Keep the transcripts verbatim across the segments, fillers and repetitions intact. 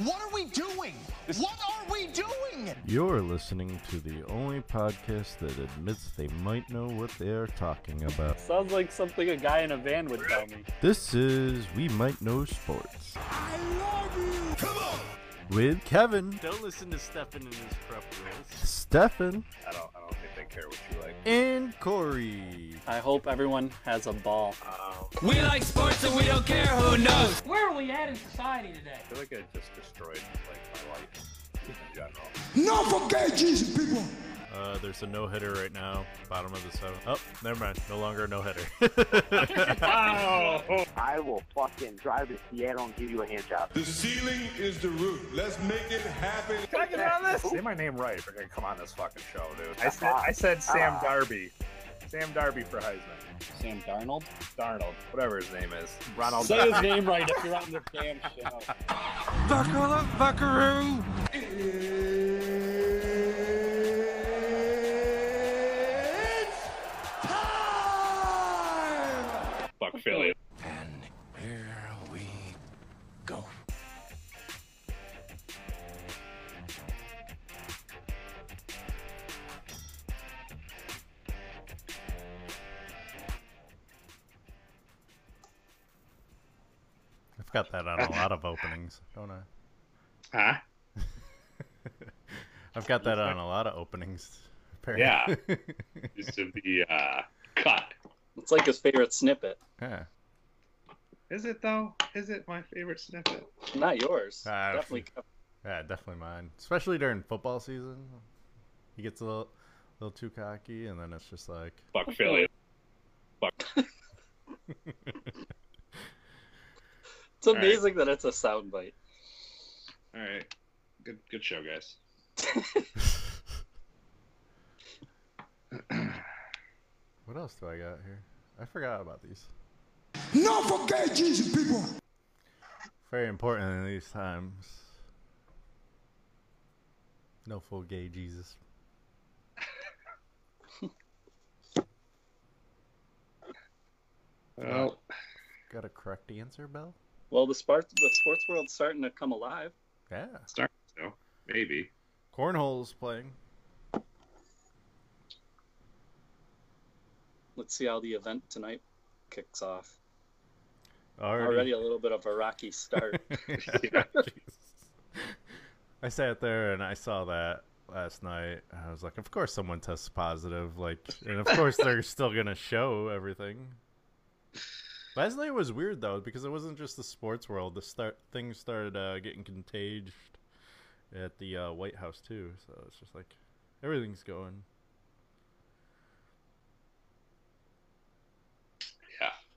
out. What are we doing? This what are we doing? You're listening to the only podcast that admits they might know what they're talking about. Sounds like something a guy in a van would tell me. This is We Might Know Sports. I love you. Come on. With Kevin. Don't listen to Stefan and his prep rules. Stefan. I don't, I don't think they care what you like. And Corey. I hope everyone has a ball. Oh. We like sports and we don't care who knows. Where are we at in society today? I feel like I just destroyed like my life in general. No for gay Jesus people. Uh, there's a no-hitter right now, bottom of the seventh. Oh, never mind. No longer a no-hitter. Oh. I will fucking drive to Seattle and give you a handjob. The ceiling is the roof. Let's make it happen. Can I get on this? Say my name right if you're going to come on this fucking show, dude. I said, I said Sam uh. Darby. Sam Darby for Heisman. Sam Darnold? Darnold. Whatever his name is. Ronald. Say his name right if you're on the damn show. Buckle up, buckaroo. Philly. And here we go. I've got that on a lot of openings, don't I? Huh? I've got that on a lot of openings. Apparently. Yeah. Used to be uh, cut. It's like his favorite snippet. Yeah. Is it, though? Is it my favorite snippet? Not yours. Uh, definitely. Yeah, definitely mine. Especially during football season. He gets a little, little too cocky, and then it's just like... Fuck Philly. Fuck. It's amazing right. that it's a soundbite. All right. Good, good show, guys. What else do I got here? I forgot about these. No for gay Jesus people. Very important in these times. No full gay Jesus. Well, got a correct answer, Bell? Well, the sports the sports world's starting to come alive. Yeah, starting to. Maybe. Cornhole's playing. Let's see how the event tonight kicks off. Already, Already a little bit of a rocky start. Yeah, I sat there and I saw that last night. I was like, of course someone tests positive. Like, and of course they're still going to show everything. Last night was weird, though, because it wasn't just the sports world. The start things started uh, getting contagious at the uh, White House, too. So it's just like everything's going.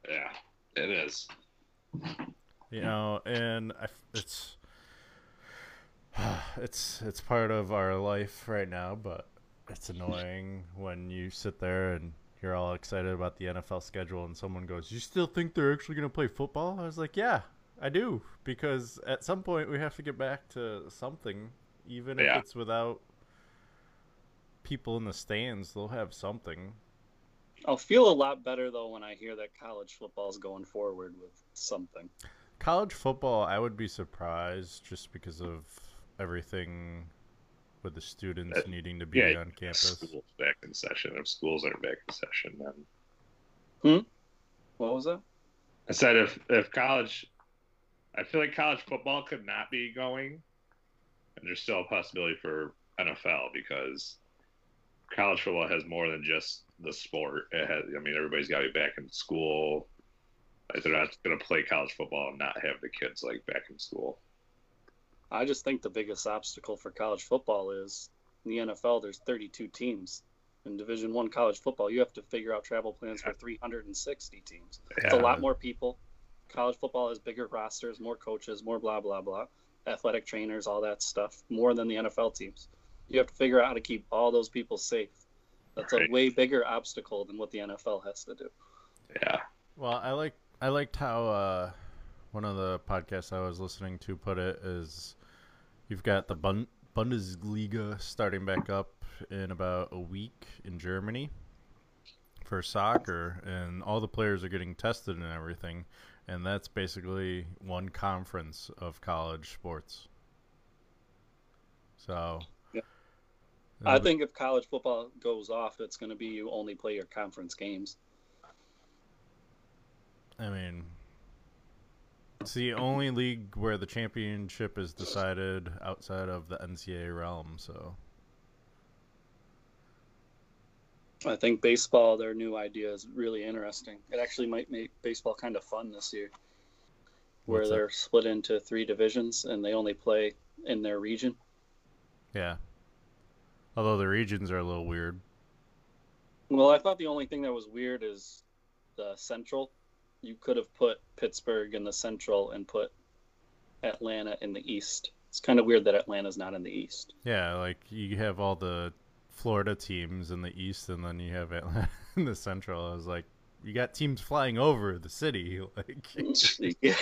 Yeah, it is. You know, and I, it's it's it's part of our life right now, but it's annoying when you sit there and you're all excited about the N F L schedule and someone goes, "You still think they're actually going to play football?" I was like, "Yeah, I do," because at some point we have to get back to something, even yeah. if it's without people in the stands, they'll have something. I'll feel a lot better, though, when I hear that college football is going forward with something. College football, I would be surprised just because of everything with the students that, needing to be yeah, on campus. School's back in session. If schools aren't back in session, then... Hmm? What was that? I said if, if college... I feel like college football could not be going, and there's still a possibility for N F L because college football has more than just... the sport. It has, I mean, everybody's got to be back in school. Like, they're not going to play college football and not have the kids like back in school. I just think the biggest obstacle for college football is in the N F L. There's thirty-two teams in Division One college football. You have to figure out travel plans yeah. for three hundred sixty teams. Yeah. It's a lot more people. College football has bigger rosters, more coaches, more blah blah blah, athletic trainers, all that stuff, more than the N F L teams. You have to figure out how to keep all those people safe. That's a way bigger obstacle than what the N F L has to do. Yeah. Well, I like I liked how uh, one of the podcasts I was listening to put it is you've got the Bund- Bundesliga starting back up in about a week in Germany for soccer, and all the players are getting tested and everything, and that's basically one conference of college sports. So yeah. I be... think if college football goes off, it's going to be you only play your conference games. I mean, it's the only league where the championship is decided outside of the N C double A realm, so. I think baseball, their new idea is really interesting. It actually might make baseball kind of fun this year, where What's they're that? split into three divisions and they only play in their region. Yeah. Although the regions are a little weird. Well, I thought the only thing that was weird is the Central. You could have put Pittsburgh in the Central and put Atlanta in the East. It's kind of weird that Atlanta's not in the East. Yeah, like you have all the Florida teams in the East and then you have Atlanta in the Central. I was like, you got teams flying over the city. Like, yeah. yeah.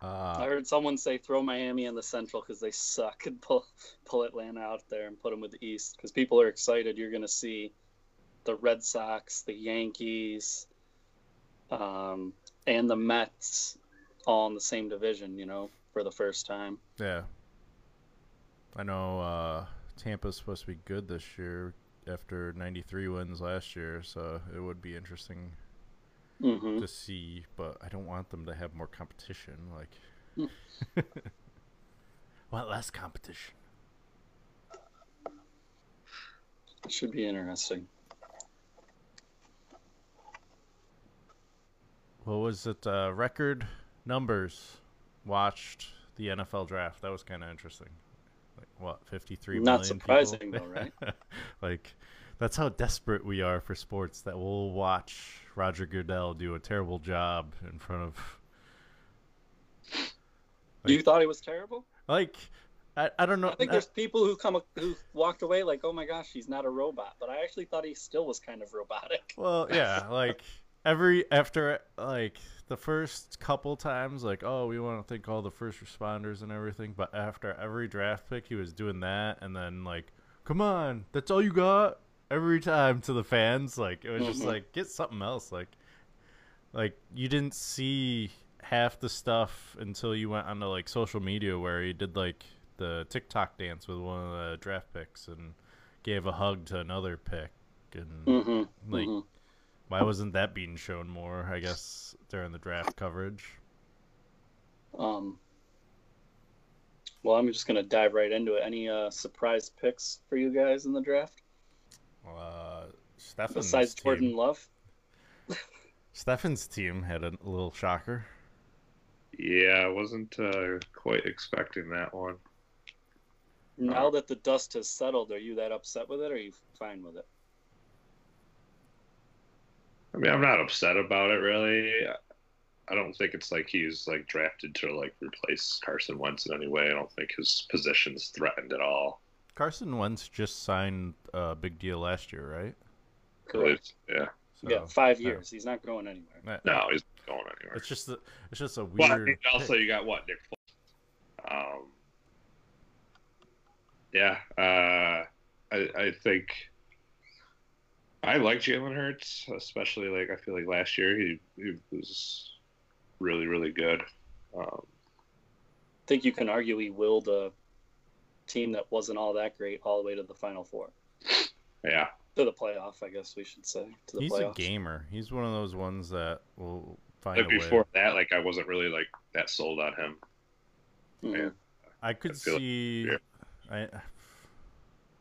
Uh, I heard someone say throw Miami in the Central because they suck and pull, pull Atlanta out there and put them with the East because people are excited. You're going to see the Red Sox, the Yankees, um, and the Mets all in the same division, you know, for the first time. Yeah. I know uh, Tampa's supposed to be good this year after ninety-three wins last year, so it would be interesting mm-hmm. to see, but I don't want them to have more competition. Like, mm. want less competition. It should be interesting. What was it? Uh, record numbers watched the N F L draft. That was kind of interesting. Like, what, fifty-three Not million people? Not surprising, though, right? Like, that's how desperate we are for sports, that we'll watch Roger Goodell do a terrible job in front of... Like, you thought it was terrible? Like... I, I don't know. I think there's people who come who walked away like, oh, my gosh, he's not a robot. But I actually thought he still was kind of robotic. Well, yeah, like... Every after like the first couple times, like, oh, we want to thank all the first responders and everything. But after every draft pick, he was doing that, and then like, come on, that's all you got every time to the fans. Like it was just like, get something else. Like, like you didn't see half the stuff until you went onto like social media where he did like the TikTok dance with one of the draft picks and gave a hug to another pick and mm-hmm. like. Mm-hmm. Why wasn't that being shown more, I guess, during the draft coverage? Um. Well, I'm just going to dive right into it. Any uh, surprise picks for you guys in the draft? Uh, Stefan's Besides team. Jordan Love? Stefan's team had a little shocker. Yeah, I wasn't uh, quite expecting that one. Now uh, that the dust has settled, are you that upset with it or are you fine with it? I mean, I'm not upset about it, really. I don't think it's like he's like drafted to like replace Carson Wentz in any way. I don't think his position's threatened at all. Carson Wentz just signed a big deal last year, right? Correct. Yeah. So, yeah, five years. Uh, he's not going anywhere. No, he's not going anywhere. It's just the, it's just a weird. Well, I think also, you got what Nick. Um. Yeah, uh, I I think. I like Jalen Hurts, especially like I feel like last year he, he was really, really good. Um, I think you can argue he willed a team that wasn't all that great all the way to the Final Four. Yeah. To the playoff, I guess we should say. To the He's playoffs. a gamer. He's one of those ones that will find like a before way. that, like I wasn't really like that sold on him. Mm-hmm. Yeah. I could I see... Like, yeah. I.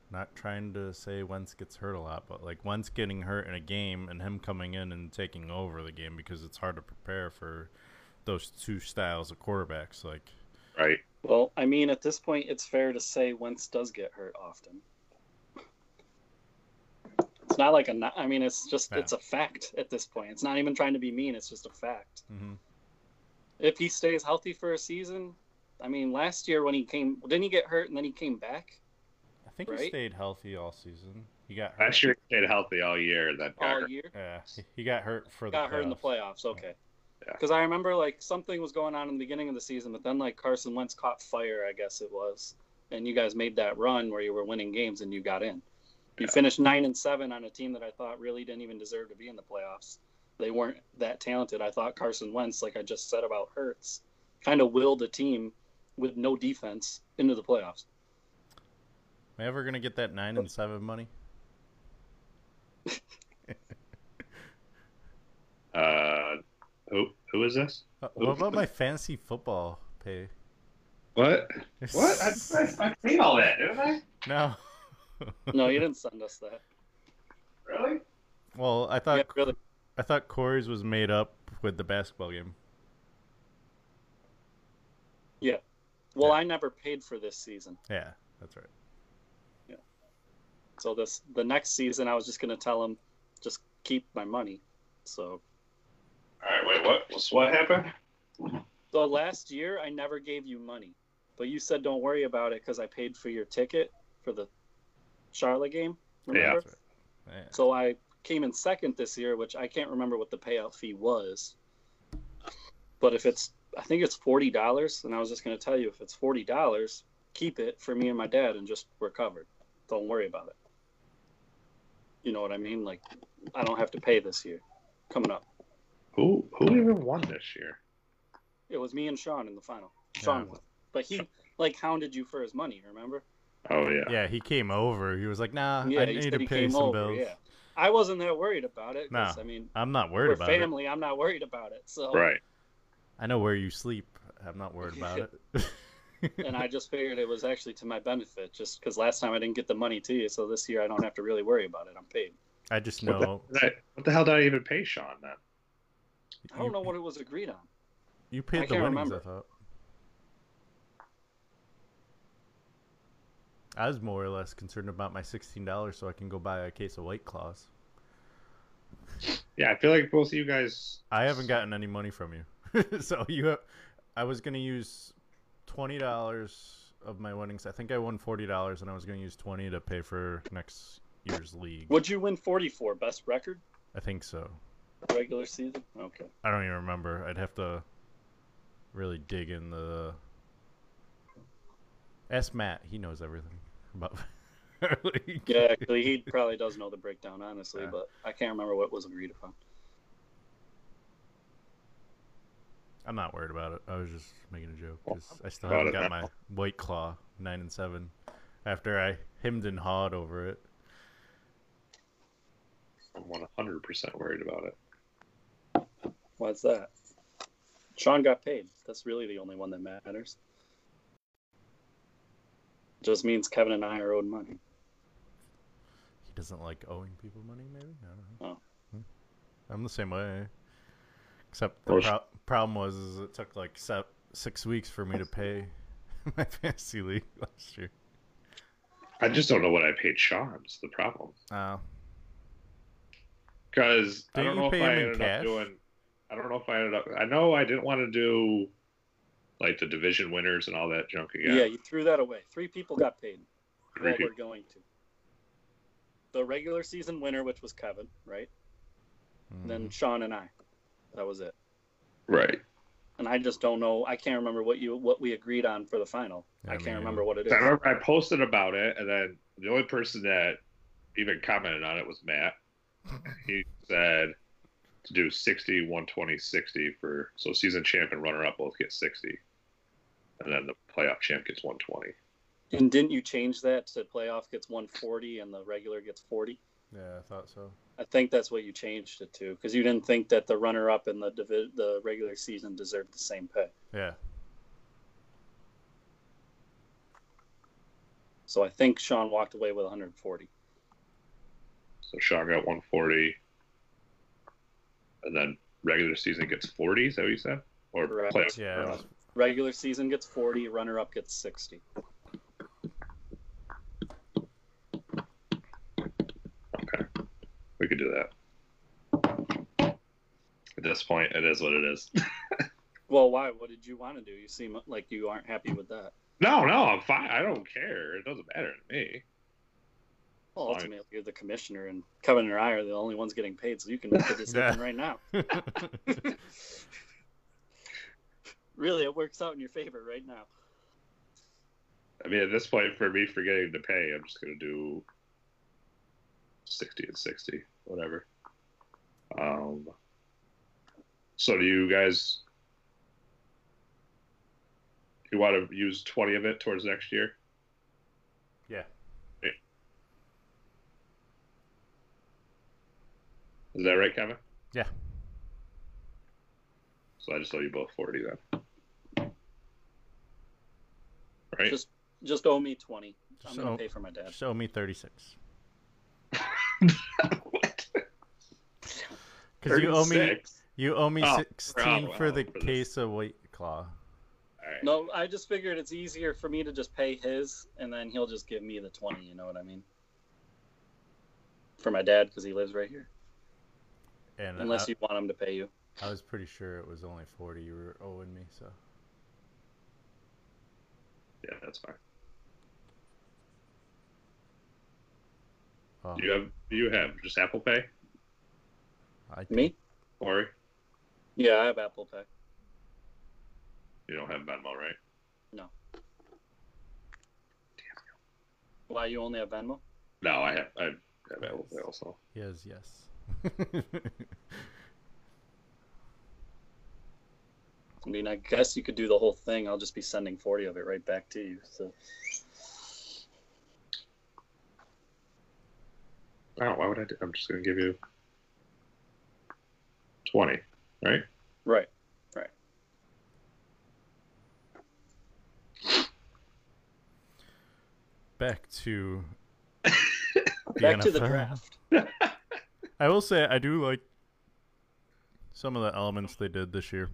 Not trying to say Wentz gets hurt a lot, but like Wentz getting hurt in a game and him coming in and taking over the game because it's hard to prepare for those two styles of quarterbacks. Like, right. Well, I mean, at this point, it's fair to say Wentz does get hurt often. It's not like a, I mean, it's just, yeah. it's a fact at this point. It's not even trying to be mean. It's just a fact. Mm-hmm. If he stays healthy for a season, I mean, last year when he came, didn't he get hurt and then he came back? I think right? he stayed healthy all season. He got hurt. I sure stayed healthy all year. That all hurt. year. Yeah, he got hurt for he the. Got playoffs. hurt in the playoffs. Okay. Because yeah. I remember like something was going on in the beginning of the season, but then like Carson Wentz caught fire. I guess it was, and you guys made that run where you were winning games and you got in. You yeah. finished nine and seven on a team that I thought really didn't even deserve to be in the playoffs. They weren't that talented. I thought Carson Wentz, like I just said about Hurts, kind of willed a team with no defense into the playoffs. Am I ever going to get that nine and seven money? uh, who who is this? Uh, what about my fantasy football pay? What? What? I, I, I paid all that, didn't I? No. No, you didn't send us that. Really? Well, I thought yeah, really. I thought Corey's was made up with the basketball game. Yeah. Well, yeah. I never paid for this season. Yeah, that's right. Yeah. So this the next season, I was just going to tell him, just keep my money. So. All right. Wait. What? What's what happened? So last year, I never gave you money, but you said don't worry about it because I paid for your ticket for the Charlotte game. Remember? Yeah. That's right. Yeah. So I came in second this year, which I can't remember what the payout fee was. But if it's, I think it's forty dollars, and I was just going to tell you, if it's forty dollars, keep it for me and my dad and just we're covered. Don't worry about it. You know what I mean? Like, I don't have to pay this year coming up. Who who even won this year? It was me and Sean in the final. Sean yeah. won. But he, like, hounded you for his money, remember? Oh, yeah. Yeah, he came over. He was like, nah, yeah, I need to pay some over, bills. Yeah. I wasn't that worried about it. No, I mean, I'm not worried about family, it. family. I'm not worried about it. So right. I know where you sleep. I'm not worried about it. And I just figured it was actually to my benefit just because last time I didn't get the money to you. So this year I don't have to really worry about it. I'm paid. I just know. What the, what the hell did I even pay Sean then? I don't you, know what it was agreed on. You paid I the winnings, remember. I thought. I was more or less concerned about my sixteen dollars so I can go buy a case of White Claws. Yeah, I feel like both of you guys... I haven't gotten any money from you. So you have... I was going to use twenty dollars of my winnings. I think I won forty dollars, and I was going to use twenty dollars to pay for next year's league. What'd you win forty for? Best record? I think so. Regular season? Okay. I don't even remember. I'd have to really dig in the... Ask Matt. He knows everything. About yeah, actually, he probably does know the breakdown, honestly, yeah. But I can't remember what was agreed upon. I'm not worried about it. I was just making a joke because I still haven't got my White Claw nine and seven after I hemmed and hawed over it. I'm one hundred percent worried about it. Why's that? Sean got paid. That's really the only one that matters. Just means Kevin and I are owed money. He doesn't like owing people money, maybe? I don't know. Oh. I'm the same way. Except the pro- problem was is it took like se- six weeks for me to pay my fantasy league last year. I just don't know what I paid Sean. It's the problem. Oh. Because I don't know if I ended up doing... I don't know if I ended up... I know I didn't want to do... Like the division winners and all that junk again. Yeah, you threw that away. Three people got paid. Three people. We're going to. The regular season winner, which was Kevin, right? Mm. And then Sean and I. That was it. Right. And I just don't know. I can't remember what you what we agreed on for the final. Yeah, I can't man. remember what it is. I remember I posted about it, and then the only person that even commented on it was Matt. He said... to do sixty, one twenty, sixty for so season champ and runner up both get sixty, and then the playoff champ gets one twenty. And didn't you change that to playoff gets one forty and the regular gets forty? Yeah, I thought so. I think that's what you changed it to because you didn't think that the runner up and the divi- the regular season deserved the same pay. Yeah. So I think Sean walked away with one forty. So Sean got one forty. And then regular season gets forty, is that what you said? Or Correct. Playoff? Yeah. Playoff. Regular season gets forty, runner up gets sixty. Okay. We could do that. At this point, it is what it is. Well, why? What did you want to do? You seem like you aren't happy with that. No, no, I'm fine. I don't care. It doesn't matter to me. Well, ultimately, you're the commissioner, and Kevin and I are the only ones getting paid, so you can make a decision right now. Really, it works out in your favor right now. I mean, at this point, for me forgetting to pay, I'm just going to do sixty and sixty, whatever. Um. So do you guys... you want to use twenty of it towards next year. Yeah. yeah. Is that right, Kevin? Yeah. So I just owe you both forty then. Right. Just, just owe me twenty. I'm so, gonna pay for my dad. Just owe me thirty-six. What? Because you owe me, you owe me oh, sixteen for the for case this. of White Claw. Right. No, I just figured it's easier for me to just pay his, and then he'll just give me the twenty. You know what I mean? For my dad, because he lives right here. And unless I, you want him to pay you. I was pretty sure it was only forty you were owing me, so. Yeah, that's fine. Um, you have you have just Apple Pay? I me? Corey? Yeah, I have Apple Pay. You don't have Venmo, right? No. Damn you. Why, you only have Venmo? No, I have I have Apple Pay also. Yes, yes. I mean, I guess you could do the whole thing. I'll just be sending forty of it right back to you. So. Oh, why would I do? I'm just going to give you twenty, right? Right, right. Back to back N F L. To the draft. I will say I do like some of the elements they did this year.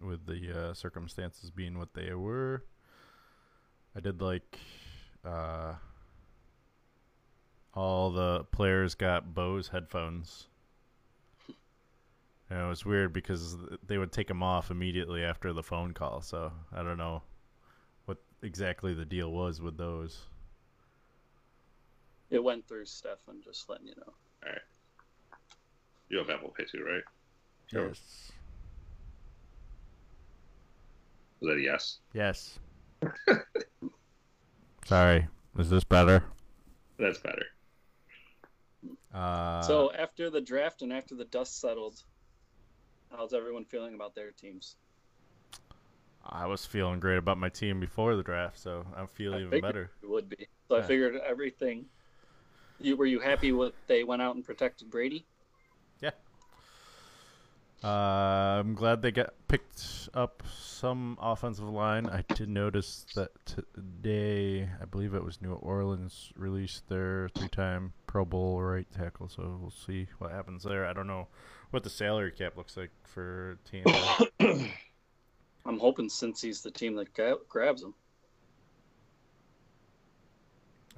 With the uh, circumstances being what they were, I did like uh, all the players got Bose headphones. And it was weird because they would take them off immediately after the phone call. So I don't know what exactly the deal was with those. It went through, Stefan, just letting you know. All right. You have Apple Pay too, right? Sure. Yes. Is that a yes? Yes. Sorry. Is this better? That's better. Uh, so after the draft and after the dust settled, how's everyone feeling about their teams? I was feeling great about my team before the draft, so I feel I even better. It would be. So yeah. I figured everything. You were you happy with they went out and protected Brady? Yeah. Uh, I'm glad they got picked up some offensive line. I did notice that today, I believe it was New Orleans, released their three-time Pro Bowl right tackle, so we'll see what happens there. I don't know what the salary cap looks like for team. I'm hoping since he's the team that ga- grabs him.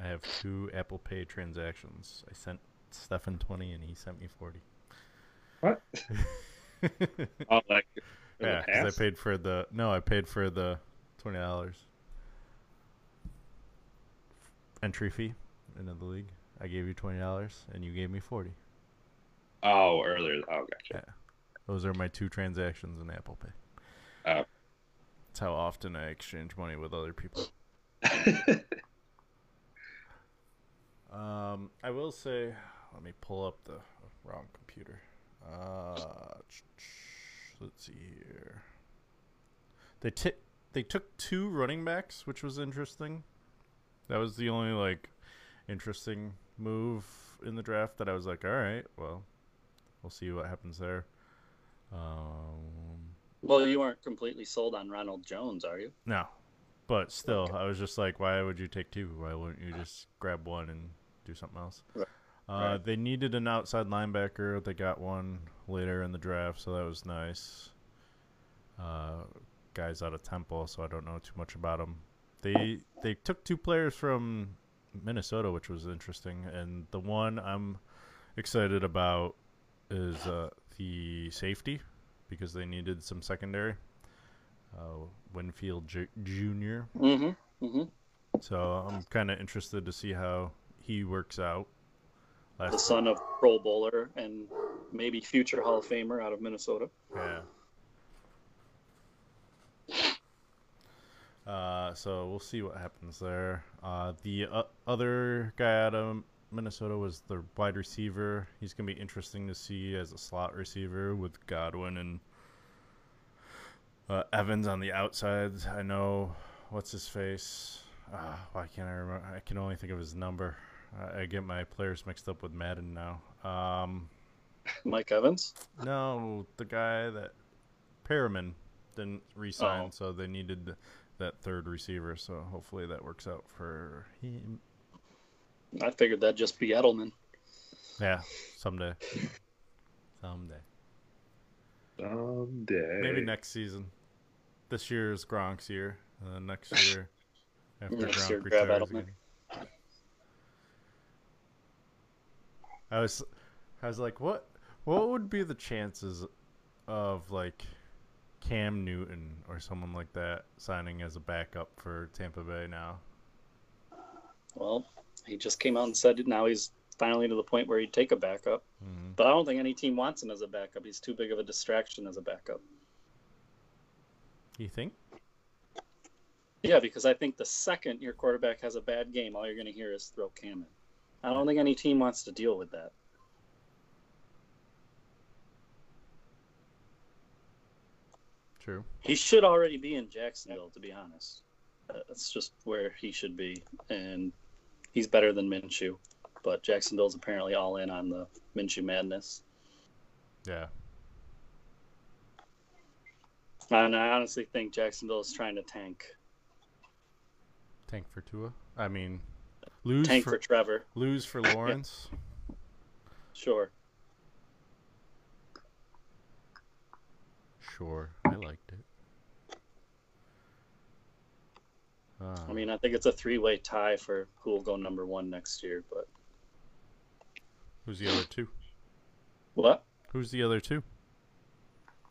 I have two Apple Pay transactions. I sent Stefan twenty and he sent me forty. What? Oh, like yeah, because I paid for the no, I paid for the twenty dollars entry fee into the league. I gave you twenty dollars, and you gave me forty. Oh, earlier. Oh, gotcha. Yeah. Those are my two transactions in Apple Pay. Uh, That's how often I exchange money with other people. um, I will say, let me pull up the wrong computer. Uh, let's see here. They t- they took two running backs, which was interesting. That was the only like interesting move in the draft that I was like, all right, well, we'll see what happens there. Um, well, you aren't completely sold on Ronald Jones, are you? No, but still, okay. I was just like, why would you take two? Why wouldn't you just grab one and do something else? Right. Uh, right. They needed an outside linebacker. They got one later in the draft, so that was nice. Uh, guy's out of Temple, so I don't know too much about him. They they took two players from Minnesota, which was interesting, and the one I'm excited about is uh, the safety because they needed some secondary. Uh, Winfield J- Junior Mm-hmm. Mm-hmm. So I'm kind of interested to see how he works out. The son of Pro Bowler and maybe future Hall of Famer out of Minnesota. Yeah. Uh, so we'll see what happens there. Uh, the uh, other guy out of Minnesota was the wide receiver. He's going to be interesting to see as a slot receiver with Godwin and Uh, Evans on the outside. I know. What's his face? Uh, why can't I remember? I can only think of his number. Uh, I get my players mixed up with Madden now. Um, Mike Evans? No, the guy that Perriman didn't re-sign, oh. so they needed that third receiver. So hopefully that works out for him. I figured that'd just be Edelman. Yeah, someday. someday. Someday. Maybe next season. This year is Gronk's year. Uh, next year, after next Gronk year, retires grab Edelman. Again. I was, I was like, what, what would be the chances of like Cam Newton or someone like that signing as a backup for Tampa Bay now? Well, he just came out and said now he's finally to the point where he'd take a backup, mm-hmm. but I don't think any team wants him as a backup. He's too big of a distraction as a backup. You think? Yeah, because I think the second your quarterback has a bad game, all you're going to hear is throw Cam in. I don't think any team wants to deal with that. True. He should already be in Jacksonville, to be honest. That's just where he should be, and he's better than Minshew. But Jacksonville's apparently all in on the Minshew madness. Yeah. And I honestly think Jacksonville is trying to tank. Tank for Tua? I mean... Lose Tank for, for Trevor. Lose for Lawrence. Yeah. Sure. Sure. I liked it. Uh, I mean, I think it's a three-way tie for who will go number one next year, but... Who's the other two? What? Who's the other two?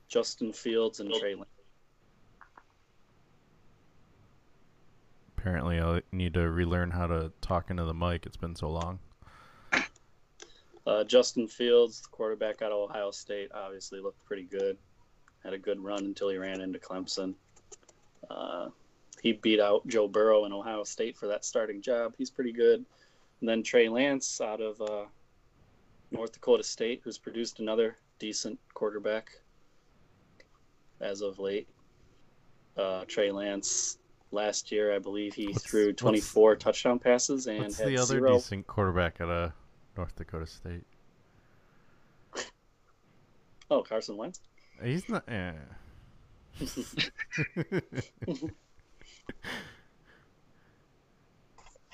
Justin Fields and Trey Lance. Apparently, I need to relearn how to talk into the mic. It's been so long. Uh, Justin Fields, the quarterback out of Ohio State, obviously looked pretty good. Had a good run until he ran into Clemson. Uh, he beat out Joe Burrow in Ohio State for that starting job. He's pretty good. And then Trey Lance out of uh, North Dakota State, who's produced another decent quarterback as of late. Uh, Trey Lance... Last year, I believe he what's, threw twenty-four touchdown passes and what's had the other zero. Decent quarterback at uh, North Dakota State. Oh, Carson Wentz? He's not. Eh.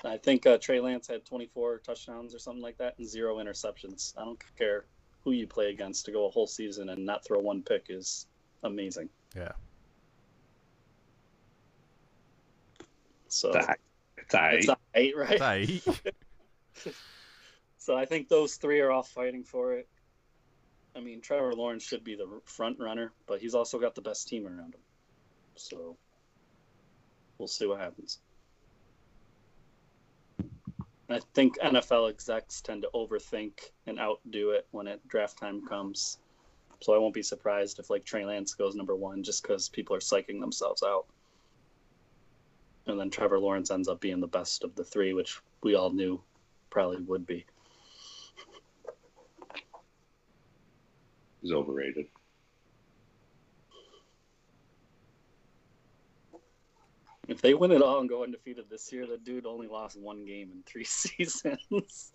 I think uh, Trey Lance had twenty-four touchdowns or something like that and zero interceptions. I don't care who you play against. To go a whole season and not throw one pick is amazing. Yeah. So it's all right, right? It's all right. So I think those three are all fighting for it. I mean, Trevor Lawrence should be the front runner, but he's also got the best team around him. So we'll see what happens. I think N F L execs tend to overthink and outdo it when it draft time comes. So I won't be surprised if like Trey Lance goes number one just because people are psyching themselves out. And then Trevor Lawrence ends up being the best of the three, which we all knew probably would be. He's overrated. If they win it all and go undefeated this year, the dude only lost one game in three seasons.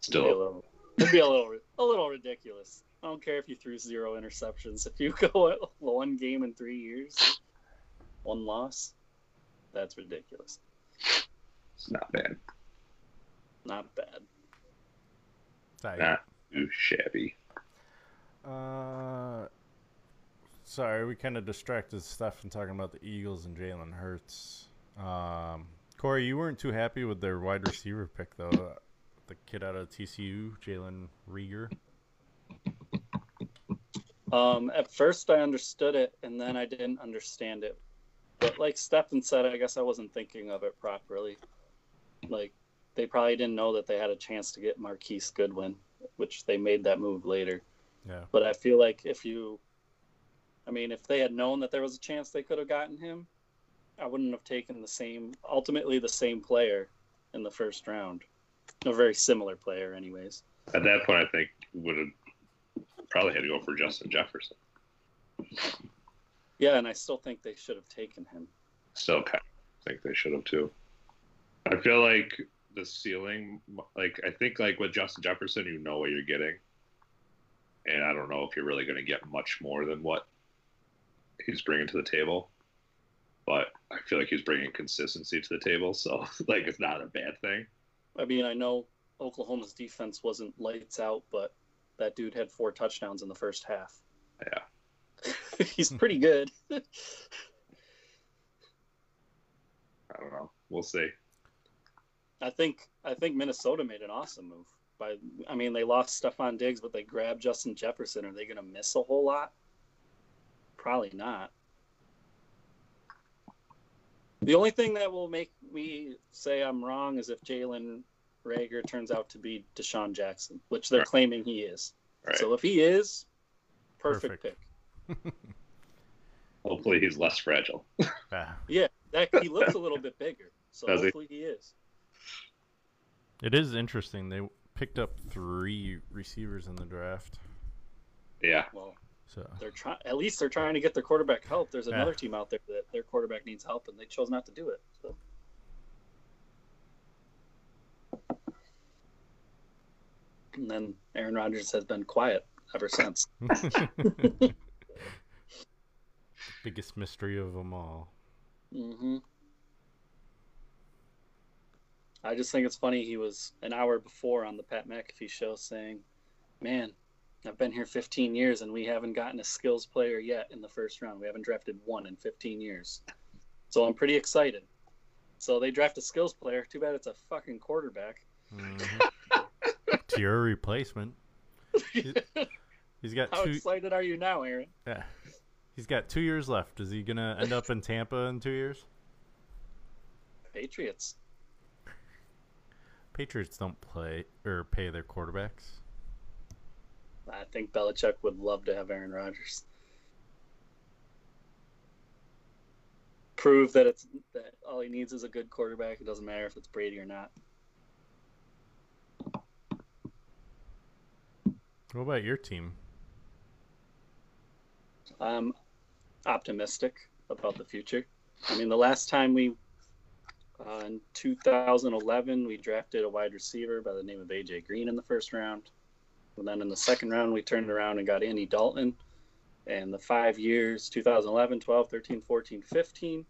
Still. It'd be a little, it'd be a little, a little ridiculous. I don't care if you threw zero interceptions. If you go one game in three years, one loss, that's ridiculous. It's not bad. Not bad. Not nah, too shabby. Uh, sorry, we kind of distracted Stefan talking about the Eagles and Jalen Hurts. Um, Corey, you weren't too happy with their wide receiver pick, though. The kid out of T C U, Jalen Reagor. Um, at first I understood it, and then I didn't understand it. But like Stefan said, I guess I wasn't thinking of it properly. Like, they probably didn't know that they had a chance to get Marquise Goodwin, which they made that move later. Yeah. But I feel like if you... I mean, if they had known that there was a chance they could have gotten him, I wouldn't have taken the same... Ultimately, the same player in the first round. A very similar player, anyways. At that point, I think would have probably had to go for Justin Jefferson. Yeah, and I still think they should have taken him. Still kind of think they should have, too. I feel like the ceiling, like, I think, like, with Justin Jefferson, you know what you're getting. And I don't know if you're really going to get much more than what he's bringing to the table. But I feel like he's bringing consistency to the table, so, like, it's not a bad thing. I mean, I know Oklahoma's defense wasn't lights out, but that dude had four touchdowns in the first half. Yeah. He's pretty good. I don't know. We'll see. I think I think Minnesota made an awesome move. By I mean, they lost Stefan Diggs, but they grabbed Justin Jefferson. Are they going to miss a whole lot? Probably not. The only thing that will make me say I'm wrong is if Jalen Reagor turns out to be Deshaun Jackson, which they're right. claiming he is. Right. So if he is, perfect, perfect. pick. Hopefully he's less fragile. Yeah, that, he looks a little bit bigger, so Does hopefully he? he is. It is interesting. They picked up three receivers in the draft. Yeah. Well, so they're trying. At least they're trying to get their quarterback help. There's another yeah. team out there that their quarterback needs help, and they chose not to do it. So. And then Aaron Rodgers has been quiet ever since. Biggest mystery of them all. Mm-hmm. I just think it's funny he was an hour before on the Pat McAfee show saying, man, I've been here fifteen years and we haven't gotten a skills player yet in the first round. We haven't drafted one in fifteen years. So I'm pretty excited. So they draft a skills player. Too bad it's a fucking quarterback. Mm-hmm. To your replacement. He's, he's got How two... excited are you now, Aaron? Yeah. He's got two years left. Is he going to end up in Tampa in two years? Patriots. Patriots don't play or pay their quarterbacks. I think Belichick would love to have Aaron Rodgers. Prove that it's that all he needs is a good quarterback. It doesn't matter if it's Brady or not. What about your team? I'm optimistic about the future. I mean, the last time we Uh, in two thousand eleven, we drafted a wide receiver by the name of A J Green in the first round. And then in the second round, we turned around and got Andy Dalton. And the five years, two thousand eleven, twelve, thirteen, fourteen, fifteen,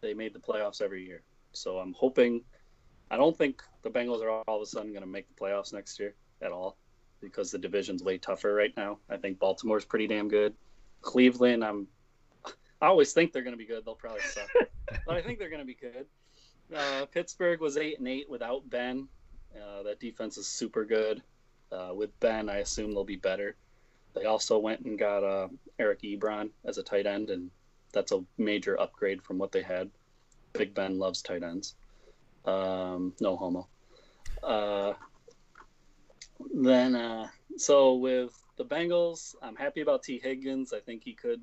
they made the playoffs every year. So I'm hoping – I don't think the Bengals are all of a sudden going to make the playoffs next year at all because the division's way tougher right now. I think Baltimore's pretty damn good. Cleveland, I'm – I always think they're going to be good. They'll probably suck. But I think they're going to be good. Uh, Pittsburgh was eight and eight without Ben. Uh, that defense is super good. Uh, with Ben, I assume they'll be better. They also went and got uh, Eric Ebron as a tight end, and that's a major upgrade from what they had. Big Ben loves tight ends. Um, no homo. Uh, then, uh, so with the Bengals, I'm happy about T. Higgins. I think he could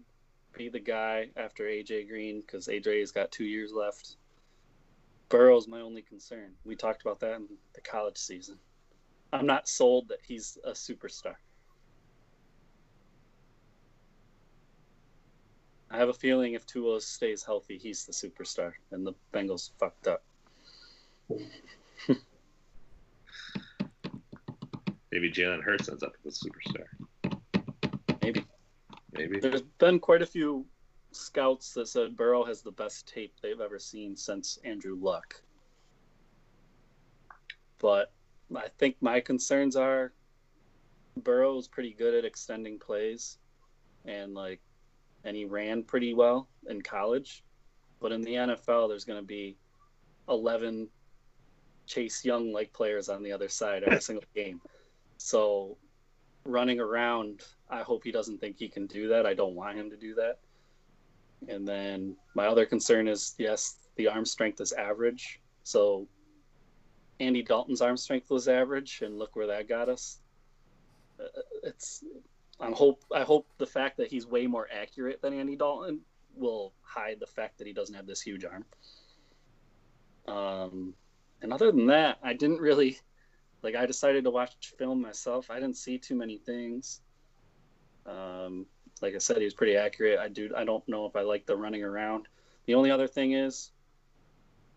be the guy after A J Green because A J's got two years left. Burrow's my only concern. We talked about that in the college season. I'm not sold that he's a superstar. I have a feeling if Tua stays healthy, he's the superstar, and the Bengals fucked up. Maybe Jalen Hurts ends up as a superstar. Maybe. Maybe. There's been quite a few scouts that said Burrow has the best tape they've ever seen since Andrew Luck. But I think my concerns are Burrow's pretty good at extending plays, and like, and he ran pretty well in college. But in the N F L, there's going to be eleven Chase Young-like players on the other side every single game. So running around, I hope he doesn't think he can do that. I don't want him to do that. And then my other concern is, yes, the arm strength is average. So Andy Dalton's arm strength was average, and look where that got us. It's I'm hope I hope the fact that he's way more accurate than Andy Dalton will hide the fact that he doesn't have this huge arm. Um, and other than that, I didn't really Like, I decided to watch film myself. I didn't see too many things. Um, like I said, he was pretty accurate. I do. I don't know if I like the running around. The only other thing is,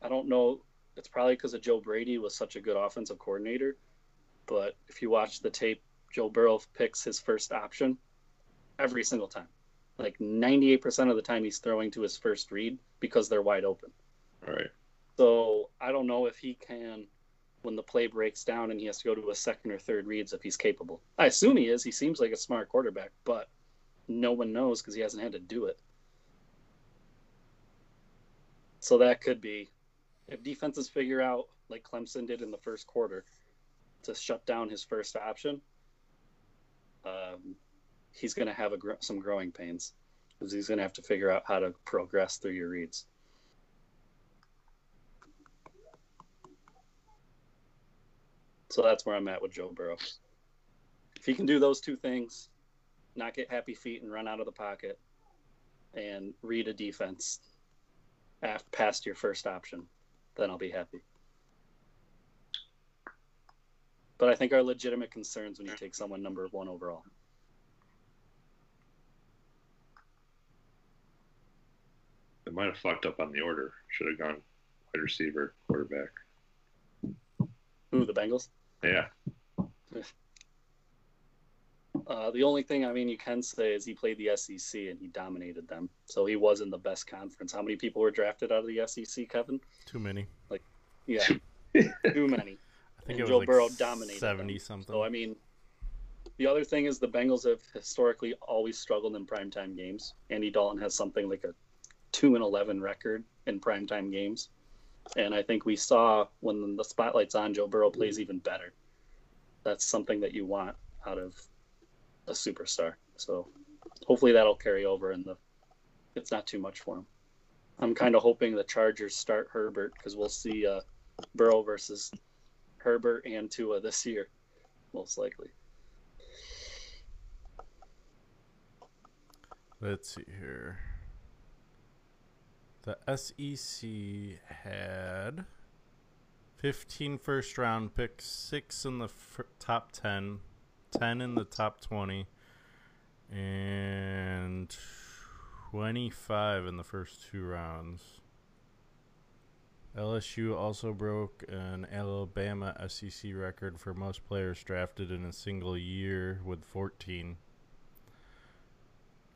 I don't know. It's probably because of Joe Brady was such a good offensive coordinator. But if you watch the tape, Joe Burrow picks his first option every single time. Like ninety-eight percent of the time he's throwing to his first read because they're wide open. All right. So I don't know if he can, when the play breaks down and he has to go to a second or third reads, if he's capable. I assume he is. He seems like a smart quarterback, but no one knows because he hasn't had to do it. So that could be, if defenses figure out, like Clemson did in the first quarter, to shut down his first option, um, he's going to have a gr- some growing pains because he's going to have to figure out how to progress through your reads. So that's where I'm at with Joe Burrow. If he can do those two things, not get happy feet and run out of the pocket, and read a defense after, past your first option, then I'll be happy. But I think are legitimate concerns when you take someone number one overall. They might have fucked up on the order. Should have gone wide receiver, quarterback. Ooh, the Bengals? Yeah. Uh, the only thing, I mean, you can say is he played the S E C and he dominated them. So he was in the best conference. How many people were drafted out of the S E C, Kevin? Too many. Like, yeah, too many. I think and it was Joe like Burrow dominated seventy something. So, I mean, the other thing is the Bengals have historically always struggled in primetime games. Andy Dalton has something like a two and eleven record in primetime games. And I think we saw when the spotlight's on, Joe Burrow plays even better. That's something that you want out of a superstar. So hopefully that'll carry over and the it's not too much for him. I'm kind of hoping the Chargers start Herbert because we'll see uh, Burrow versus Herbert and Tua this year, most likely. Let's see here. The S E C had fifteen first round picks, six in the f- top ten, ten in the top twenty, and twenty-five in the first two rounds. L S U also broke an Alabama S E C record for most players drafted in a single year with fourteen.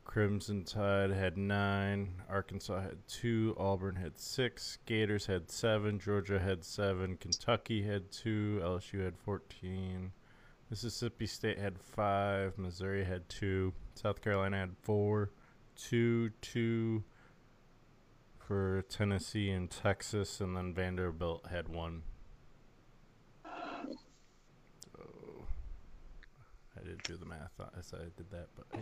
Crimson Tide had nine. Arkansas had two. Auburn had six. Gators had seven. Georgia had seven. Kentucky had two. L S U had fourteen. Mississippi State had five. Missouri had two. South Carolina had four. Two, two. For Tennessee and Texas, and then Vanderbilt had one. So, I didn't do the math as I did that, but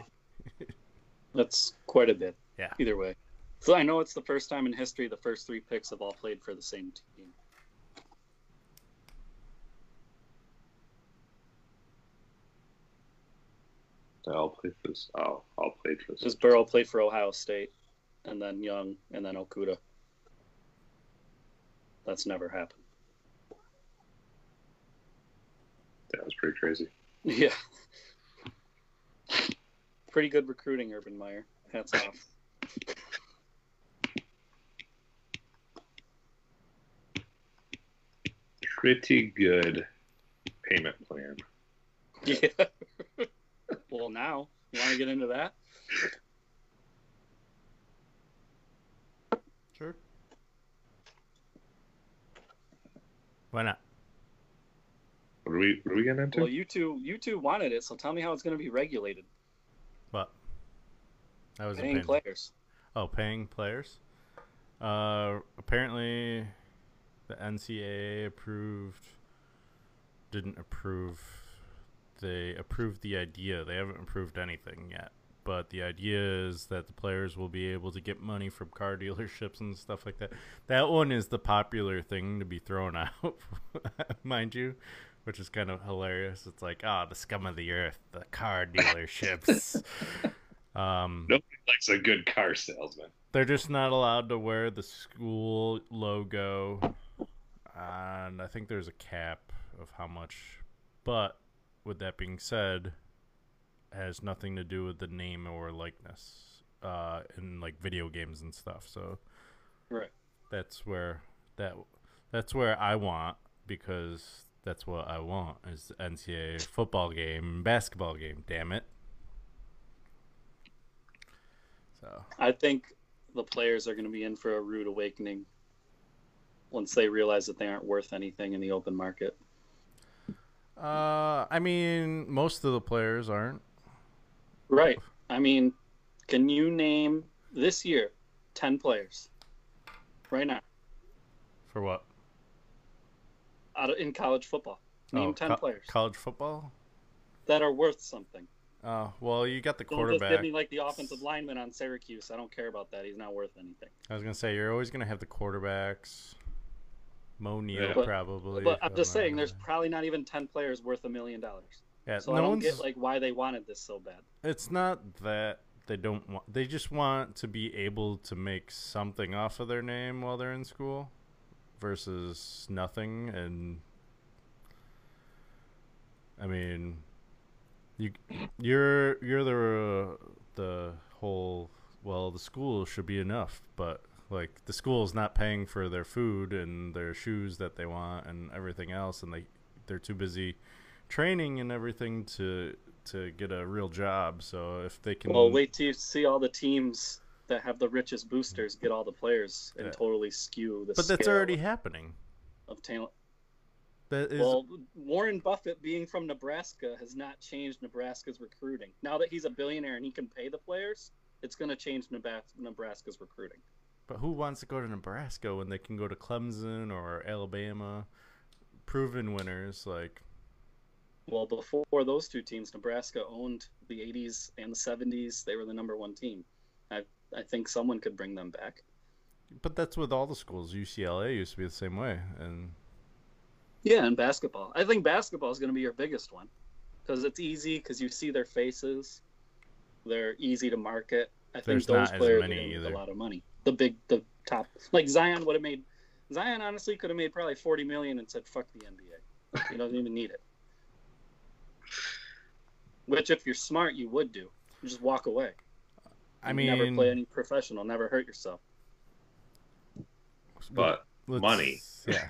that's quite a bit. Yeah. Either way, so I know it's the first time in history the first three picks have all played for the same team. They all played for. Oh, all played for. Does Burrow play for Ohio State? And then Young, and then Okuda. That's never happened. That was pretty crazy. Yeah. Pretty good recruiting, Urban Meyer. Hats off. Pretty good payment plan. Yeah. Well, now, you want to get into that? Sure. Why not? What are we, what are we getting into? Well, you two, you two wanted it, so tell me how it's going to be regulated. What? That was paying players. Oh, paying players. Uh, apparently, the N C double A approved. Didn't approve. They approved the idea. They haven't approved anything yet. But the idea is that the players will be able to get money from car dealerships and stuff like that. That one is the popular thing to be thrown out, mind you, which is kind of hilarious. It's like, ah, oh, the scum of the earth, the car dealerships. um, Nobody likes a good car salesman. They're just not allowed to wear the school logo. And I think there's a cap of how much But with that being said, it has nothing to do with the name or likeness uh, in like video games and stuff. So right. That's where that that's where I want, because that's what I want is the N C double A football game, basketball game, damn it. So I think the players are going to be in for a rude awakening once they realize that they aren't worth anything in the open market. Uh, I mean, most of the players aren't. Right. I mean, can you name this year ten players right now? For what? Out of, in college football. Name oh, ten co- players. College football? That are worth something. Oh, well, you got the quarterback. Don't just give me like the offensive lineman on Syracuse. I don't care about that. He's not worth anything. I was going to say, you're always going to have the quarterbacks. Mo Neal, yeah, probably. But I'm just saying, know. there's probably not even ten players worth a million dollars. Yeah, so no I don't one's... get like why they wanted this so bad. It's not that they don't want. They just want to be able to make something off of their name while they're in school versus nothing. And I mean... You, you're you're the uh, the whole, well, the school should be enough, but like the school's not paying for their food and their shoes that they want and everything else, and they they're too busy training and everything to to get a real job. So if they can, well, wait till you see all the teams that have the richest boosters get all the players and yeah. totally skew the. But scale that's already of, happening. Of talent. That is... Well, Warren Buffett being from Nebraska has not changed Nebraska's recruiting. Now that he's a billionaire and he can pay the players, it's going to change Nebraska's recruiting. But who wants to go to Nebraska when they can go to Clemson or Alabama? Proven winners, like. Well, before those two teams, Nebraska owned the eighties and the seventies. They were the number one team. I I think someone could bring them back. But that's with all the schools. U C L A used to be the same way, and. Yeah, and basketball. I think basketball is going to be your biggest one because it's easy, because you see their faces. They're easy to market. I There's think those players make a lot of money. The big, the top. Like Zion would have made – Zion honestly could have made probably forty million dollars and said, fuck the N B A. You don't even need it. Which if you're smart, you would do. You just walk away. I mean – never play any professional. Never hurt yourself. But – Let's, money. Yeah.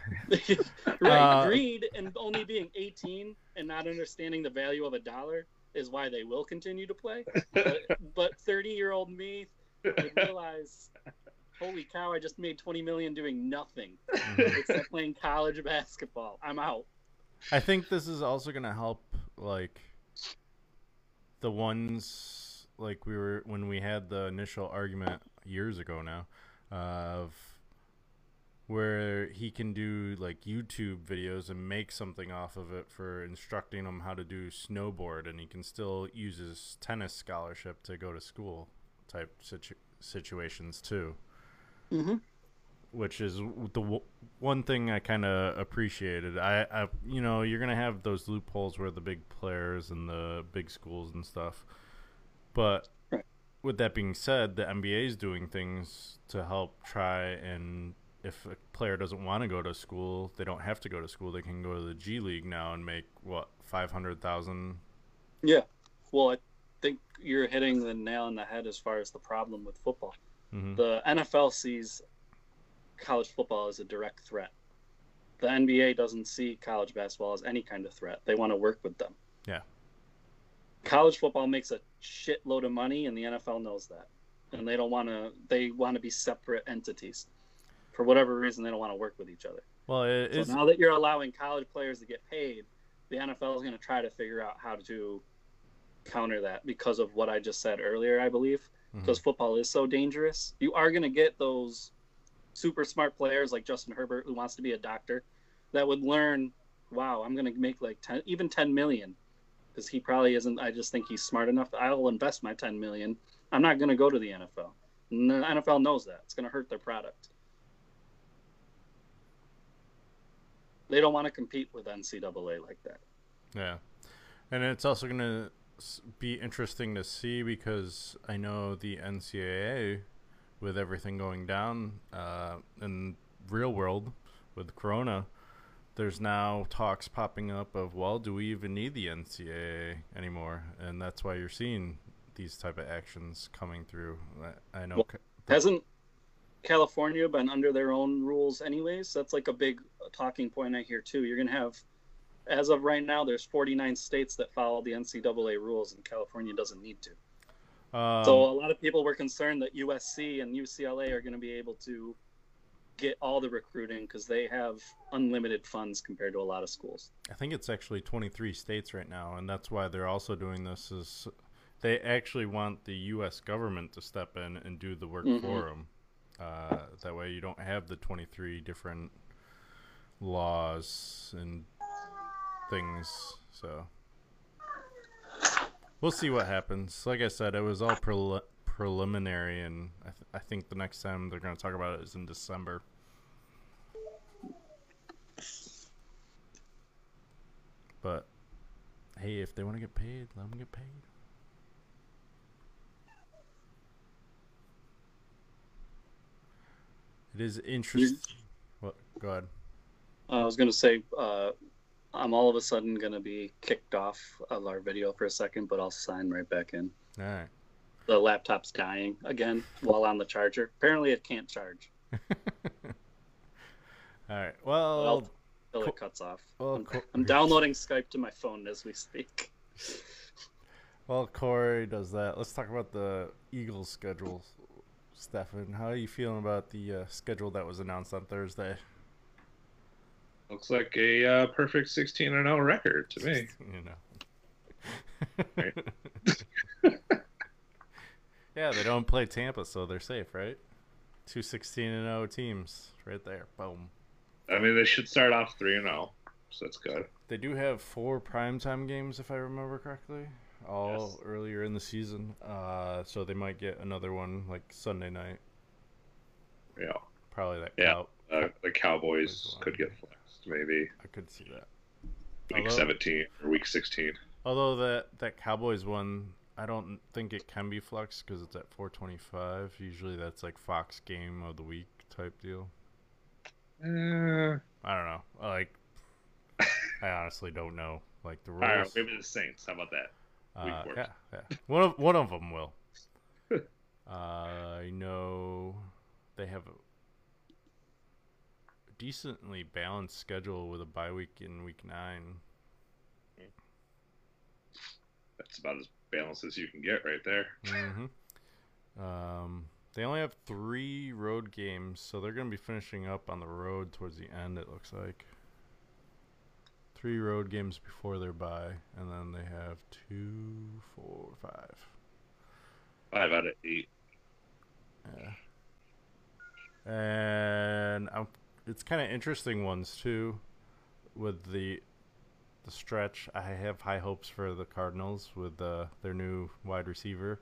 Right. Uh, Greed and only being eighteen and not understanding the value of a dollar is why they will continue to play. But thirty-year-old me would realize, holy cow, I just made twenty million dollars doing nothing except playing college basketball. I'm out. I think this is also going to help, like, the ones, like, we were when we had the initial argument years ago now of where he can do like YouTube videos and make something off of it for instructing him how to do snowboard, and he can still use his tennis scholarship to go to school type situ- situations too. Mm-hmm. Which is the w- one thing I kind of appreciated. I, I, you know, you're going to have those loopholes where the big players and the big schools and stuff. But with that being said, the N B A is doing things to help try and if a player doesn't want to go to school, they don't have to go to school. They can go to the G League now and make, what, five hundred thousand dollars? Yeah. Well, I think you're hitting the nail on the head as far as the problem with football. Mm-hmm. The N F L sees college football as a direct threat. The N B A doesn't see college basketball as any kind of threat. They want to work with them. Yeah. College football makes a shitload of money, and the N F L knows that. And they don't want to – they want to be separate entities. For whatever reason, they don't want to work with each other. Well, it so is... now that you're allowing college players to get paid, the N F L is going to try to figure out how to counter that because of what I just said earlier, I believe, mm-hmm. because football is so dangerous. You are going to get those super smart players like Justin Herbert, who wants to be a doctor, that would learn, wow, I'm going to make like ten, even ten million dollars because he probably isn't. I just think he's smart enough. I'll invest my ten million dollars. I'm not going to go to the N F L. And the N F L knows that. It's going to hurt their product. They don't want to compete with N C double A like that. Yeah. And it's also going to be interesting to see because I know the N C double A, with everything going down uh, in real world with Corona, there's now talks popping up of, well, do we even need the N C double A anymore? And that's why you're seeing these type of actions coming through. I, I know. Well, hasn't California been under their own rules anyways? That's like a big talking point I hear too. You're going to have, as of right now, there's forty-nine states that follow the N C double A rules, and California doesn't need to. Um, so a lot of people were concerned that U S C and U C L A are going to be able to get all the recruiting because they have unlimited funds compared to a lot of schools. I think it's actually twenty-three states right now, and that's why they're also doing this, is they actually want the U S government to step in and do the work mm-hmm. for them. Uh, that way you don't have the twenty-three different laws and things, so... We'll see what happens. Like I said, it was all pre- preliminary, and I, th- I think the next time they're going to talk about it is in December. But, hey, if they want to get paid, let them get paid. It is interesting. What? Go ahead. I was going to say... Uh... I'm all of a sudden going to be kicked off of our video for a second, but I'll sign right back in. All right. The laptop's dying again while on the charger. Apparently it can't charge. All right. Well, well until co- it cuts off. Well, I'm, co- I'm downloading Skype to my phone as we speak. Well, Corey does that. Let's talk about the Eagles schedule, Stefan. How are you feeling about the uh, schedule that was announced on Thursday? Looks like a uh, perfect sixteen and oh record to me. You know. Right. Yeah, they don't play Tampa, so they're safe, right? Two sixteen and oh teams right there. Boom. I mean, they should start off three and oh, so that's good. They do have four primetime games, if I remember correctly, all yes. earlier in the season. Uh, so they might get another one, like, Sunday night. Yeah. Probably that yeah. out. Uh, the Cowboys could get flexed, maybe. I could see that. Week although, seventeen or week sixteen. Although that, that Cowboys one, I don't think it can be flexed because it's at four twenty-five. Usually that's like Fox game of the week type deal. Uh, I don't know. Like, I honestly don't know. Like the rules. All right, maybe the Saints. How about that? Uh, yeah, yeah. One of one of them will. uh, I know they have. A, decently balanced schedule with a bye week in week nine. That's about as balanced as you can get right there. Mm-hmm. Um, they only have three road games, so they're going to be finishing up on the road towards the end, it looks like. Three road games before their bye, and then they have two, four, five. Five out of eight. Yeah. And I'm It's kind of interesting ones, too, with the the stretch. I have high hopes for the Cardinals with uh, their new wide receiver.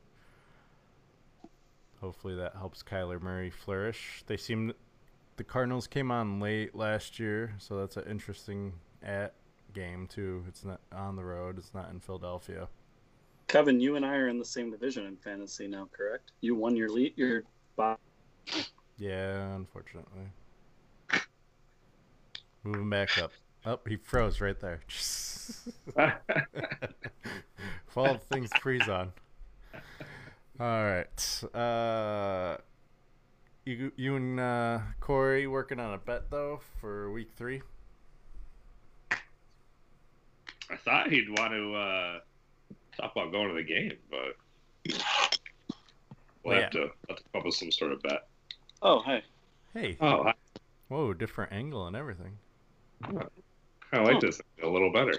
Hopefully that helps Kyler Murray flourish. They seem the Cardinals came on late last year, so that's an interesting at game, too. It's not on the road. It's not in Philadelphia. Kevin, you and I are in the same division in fantasy now, correct? You won your lead, your bye. Yeah, unfortunately. Moving back up. Oh, he froze right there. All things freeze on. All right. Uh, you you and uh, Corey working on a bet, though, for week three? I thought he'd want to uh, talk about going to the game, but we'll yeah. have, to, have to come up with some sort of bet. Oh, hi. Hey. Oh, hi. Whoa, different angle and everything. I like this a little better.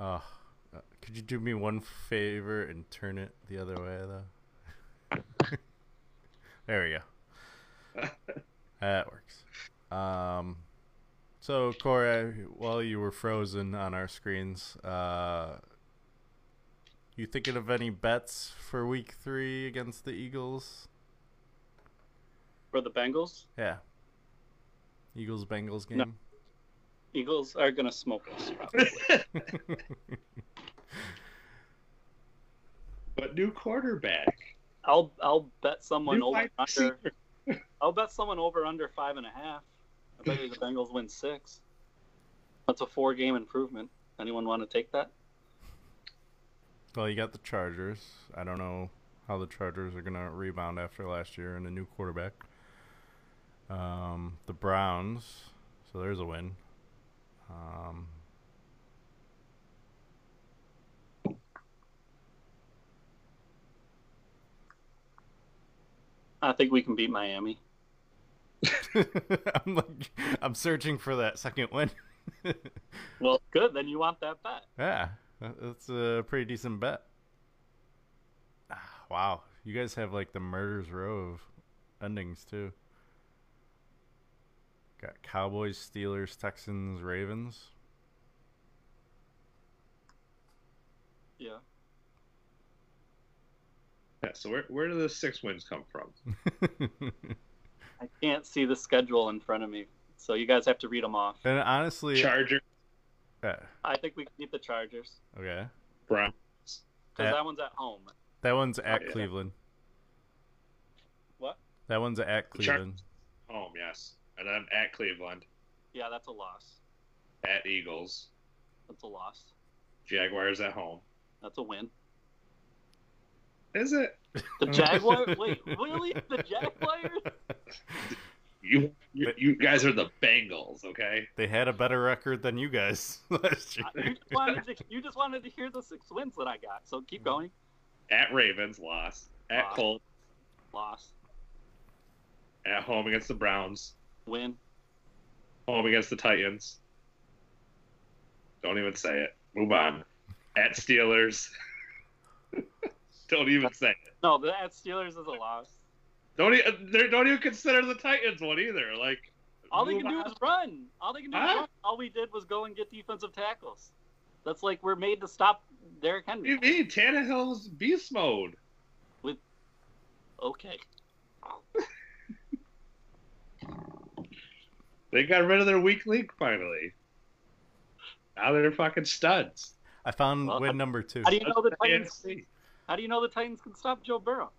Oh, uh, could you do me one favor and turn it the other way, though? There we go. That works. Um, so, Corey, while you were frozen on our screens, uh, you thinking of any bets for week three against the Eagles? For the Bengals? Yeah. Eagles-Bengals game? No. Eagles are going to smoke us, probably. But new quarterback. I'll I'll bet someone new over under. I'll bet someone over under five and a half. I bet you the Bengals win six. That's a four-game improvement. Anyone want to take that? Well, you got the Chargers. I don't know how the Chargers are going to rebound after last year and a new quarterback. Um, the Browns. So there's a win. Um, I think we can beat Miami. I'm like, I'm searching for that second win. Well, good. Then you want that bet. Yeah, that's a pretty decent bet. Wow, you guys have like the murder's row of endings too. Got Cowboys, Steelers, Texans, Ravens. Yeah. Yeah, so where where do the six wins come from? I can't see the schedule in front of me, so you guys have to read them off. And honestly, Chargers. Uh, I think we can beat the Chargers. Okay. Browns. Because that one's at home. That one's at yeah. Cleveland. What? That one's at Cleveland. Char- home, yes. And I'm at Cleveland. Yeah, that's a loss. At Eagles. That's a loss. Jaguars at home. That's a win. Is it? The Jaguars? Wait, really? The Jaguars? You, you you guys are the Bengals, okay? They had a better record than you guys last year. You just wanted to, you just wanted to hear the six wins that I got, so keep going. At Ravens, loss. At loss. Colts. Loss. At home against the Browns. Win. Home against the Titans. Don't even say it. Move on. At Steelers. Don't even say it. No, the at Steelers is a loss. Don't even, don't even consider the Titans one either. Like all they can on. do is run. All they can do huh? is run. All we did was go and get defensive tackles. That's like we're made to stop Derrick Henry. You mean Tannehill's beast mode? With okay. They got rid of their weak link finally. Now they're fucking studs. I found well, win number two. How do you know the Titans? How do you know the Titans can stop Joe Burrow?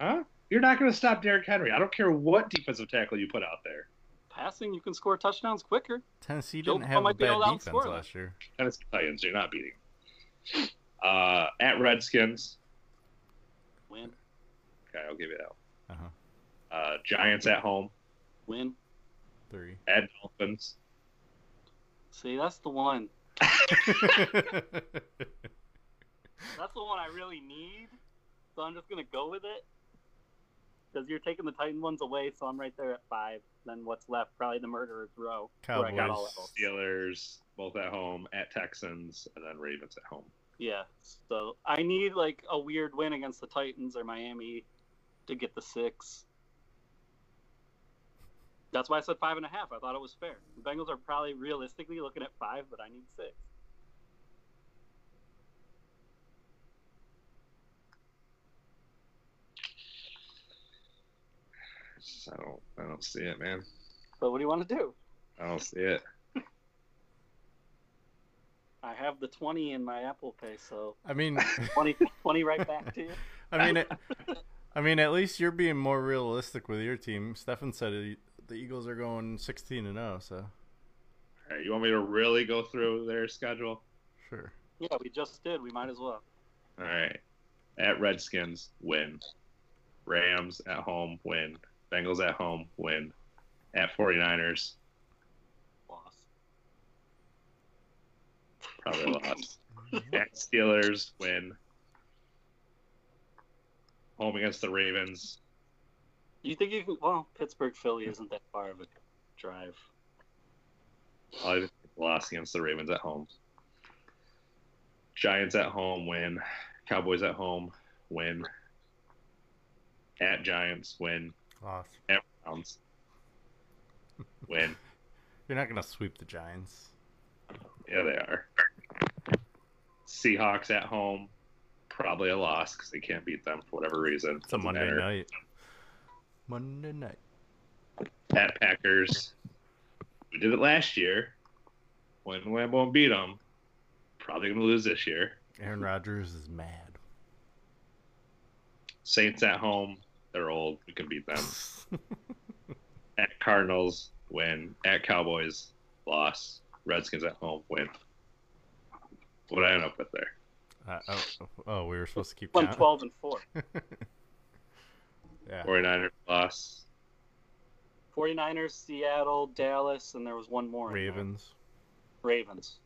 Huh? You're not going to stop Derrick Henry. I don't care what defensive tackle you put out there. Passing, you can score touchdowns quicker. Tennessee didn't Joe have a bad defense last year. Tennessee Titans, you're not beating. Uh, at Redskins. Win. Okay, I'll give you that one. Uh-huh. Uh, Giants at home. Win. Three. At Dolphins. See, that's the one. That's the one I really need, so I'm just going to go with it. Because you're taking the Titan ones away, so I'm right there at five. Then what's left? Probably the Murderer's Row. Cowboys, where I got all of Steelers, both at home, at Texans, and then Ravens at home. Yeah, so I need like a weird win against the Titans or Miami to get the six. That's why I said five and a half. I thought it was fair. The Bengals are probably realistically looking at five, but I need six. I don't, I don't see it, man. But what do you want to do? I don't see it. I have the twenty in my Apple Pay, so I mean, twenty, twenty right back to you. I mean, it, I mean, at least you're being more realistic with your team. Stefan said it, the Eagles are going sixteen and zero. So, all right, you want me to really go through their schedule? Sure. Yeah, we just did. We might as well. All right. At Redskins, win. Rams at home, win. Bengals at home, win. At 49ers. Loss. Probably lost. At Steelers, win. Home against the Ravens. You think you can... Well, Pittsburgh, Philly isn't that far of a drive. Probably lost against the Ravens at home. Giants at home, win. Cowboys at home, win. At Giants, win. Loss. At Browns. Win. You're not going to sweep the Giants. Yeah, they are. Seahawks at home. Probably a loss because they can't beat them for whatever reason. It's Doesn't a Monday matter. night. Monday night. At Packers. We did it last year. When Lambeau and beat them. Probably going to lose this year. Aaron Rodgers is mad. Saints at home. They're old. We can beat them. At Cardinals, win. At Cowboys, loss. Redskins at home, win. What I end up with there? Uh, oh, oh, we were supposed to keep one twelve and four. Yeah. forty-niners loss. forty-niners, Seattle, Dallas, and there was one more. Ravens. Ravens.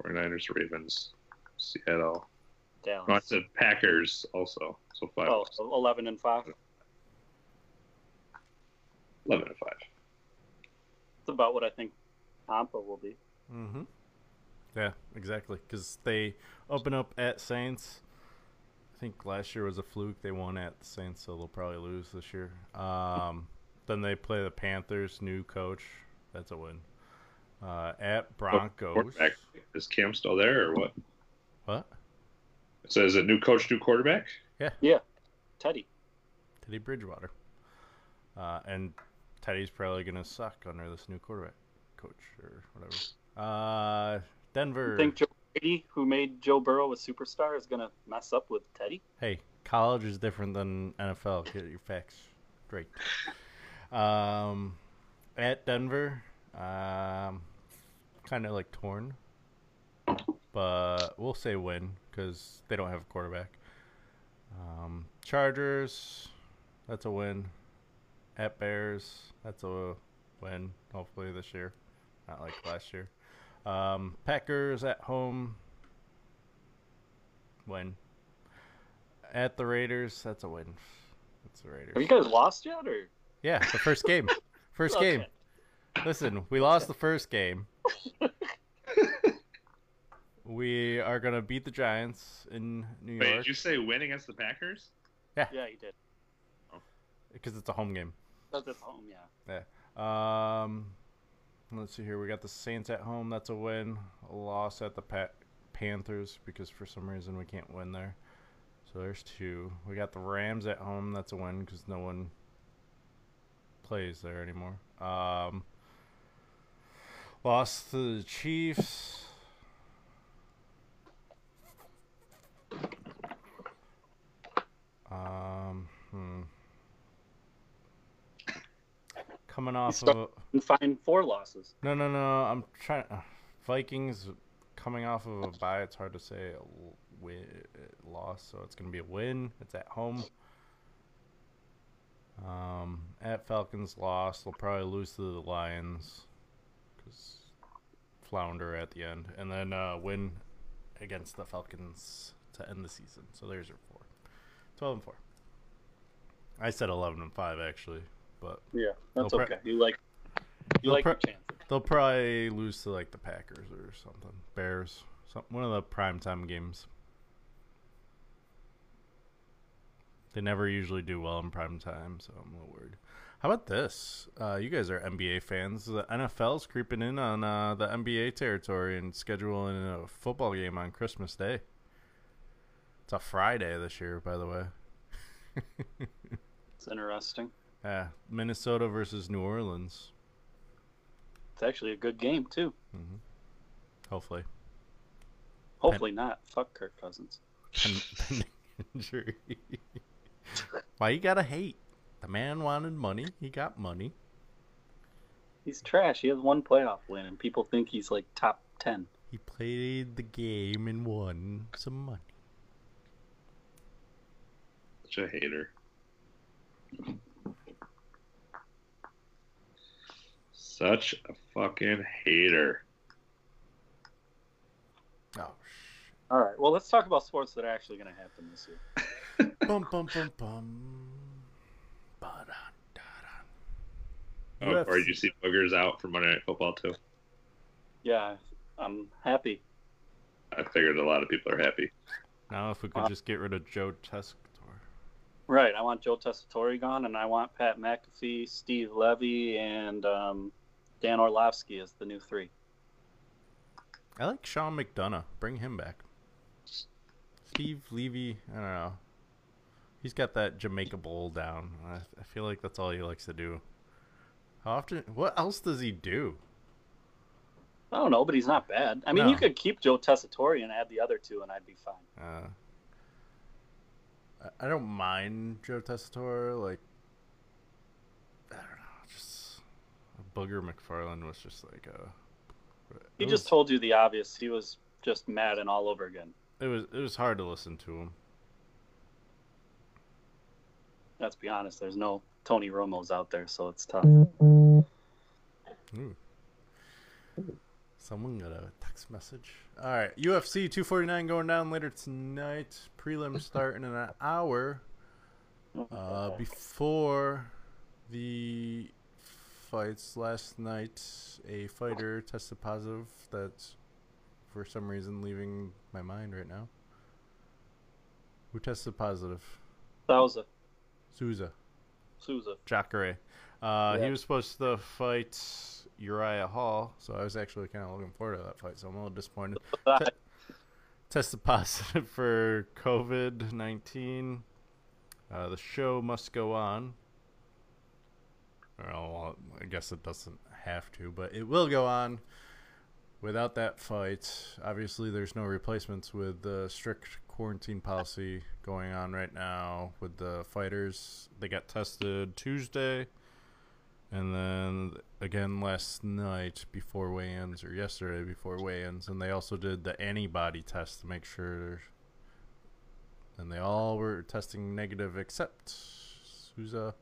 forty-niners, Ravens, Seattle. Dallas. No, I said Packers also. So five. Oh, so eleven and five. Eleven and five. That's about what I think Tampa will be. Mm-hmm. Yeah, exactly. Because they open up at Saints. I think last year was a fluke. They won at the Saints, so they'll probably lose this year. Um, then they play the Panthers, new coach. That's a win. Uh, at Broncos. Is Cam still there or what? What? It says a new coach, new quarterback? Yeah. Yeah. Teddy. Teddy Bridgewater. Uh, and Teddy's probably going to suck under this new quarterback coach or whatever. Uh, Denver. I think Joe Brady, who made Joe Burrow a superstar, is going to mess up with Teddy. Hey, college is different than N F L. Get your facts straight. Um, at Denver, um, kind of like torn. But we'll say win because they don't have a quarterback. Um, Chargers, that's a win. At Bears, that's a win, hopefully this year. Not like last year. Um, Packers at home, win. At the Raiders, that's a win. That's the Raiders. Have you guys lost yet? Or? Yeah, the first game. First okay. game. Listen, we lost the first game. We are going to beat the Giants in New York. Wait, did you say win against the Packers? Yeah. Yeah, you did. Because it's a home game. Because it's home, yeah. Yeah. Um, let's see here. We got the Saints at home. That's a win. A loss at the pa- Panthers because for some reason we can't win there. So there's two. We got the Rams at home. That's a win because no one plays there anymore. Um, lost to the Chiefs. Um, hmm. Coming off of a, find four losses. No, no, no. I'm trying. Uh, Vikings coming off of a bye. It's hard to say a win, loss, so it's gonna be a win. It's at home. Um, at Falcons, loss. They'll probably lose to the Lions because flounder at the end, and then uh, win against the Falcons to end the season. So there's your four. Twelve and four. I said eleven and five actually, but yeah, that's pro- okay. You like you like pro- chances. They'll probably lose to like the Packers or something, Bears, some one of the primetime games. They never usually do well in primetime, so I'm a little worried. How about this? Uh, you guys are N B A fans. The N F L's creeping in on uh, the N B A territory and scheduling a football game on Christmas Day. It's a Friday this year, by the way. It's interesting. Yeah, Minnesota versus New Orleans. It's actually a good game, too. Mm-hmm. Hopefully. Hopefully Pen- not. Fuck Kirk Cousins. Pen- injury. Why you gotta hate? The man wanted money. He got money. He's trash. He has one playoff win, and people think he's like top ten. He played the game and won some money. A hater. Such a fucking hater. Oh, shit. All right. Well, let's talk about sports that are actually going to happen this year. Bum, bum, bum, bum. Ba-dun, da-dun. Oh, or did you see Boogers out for Monday Night Football, too? Yeah, I'm happy. I figured a lot of people are happy. Now, if we could uh, just get rid of Joe Tusk. Right, I want Joe Testatore gone, and I want Pat McAfee, Steve Levy, and um, Dan Orlovsky as the new three. I like Sean McDonough. Bring him back. Steve Levy, I don't know. He's got that Jamaica Bowl down. I, I feel like that's all he likes to do. How often? What else does he do? I don't know, but he's not bad. I mean, no. You could keep Joe Testatore and add the other two, and I'd be fine. Uh I don't mind Joe Tessitore. Like, I don't know. Just Booger McFarland was just like a. He was, just told you the obvious. He was just mad and all over again. It was it was hard to listen to him. Let's be honest. There's no Tony Romo's out there, so it's tough. Ooh. Someone got a text message. All right, U F C two forty-nine going down later tonight. Prelims start in an hour. Uh, before the fights last night, a fighter tested positive. That's for some reason leaving my mind right now. Who tested positive? Souza. Souza. Souza. Jacare. Uh, yeah. He was supposed to fight Uriah Hall, so I was actually kind of looking forward to that fight, so I'm a little disappointed. T- tested positive for COVID nineteen. Uh, the show must go on. Well, I guess it doesn't have to, but it will go on without that fight. Obviously, there's no replacements with the strict quarantine policy going on right now with the fighters. They got tested Tuesday. And then, again, last night before weigh-ins, or yesterday before weigh-ins, and they also did the antibody test to make sure. And they all were testing negative except Souza.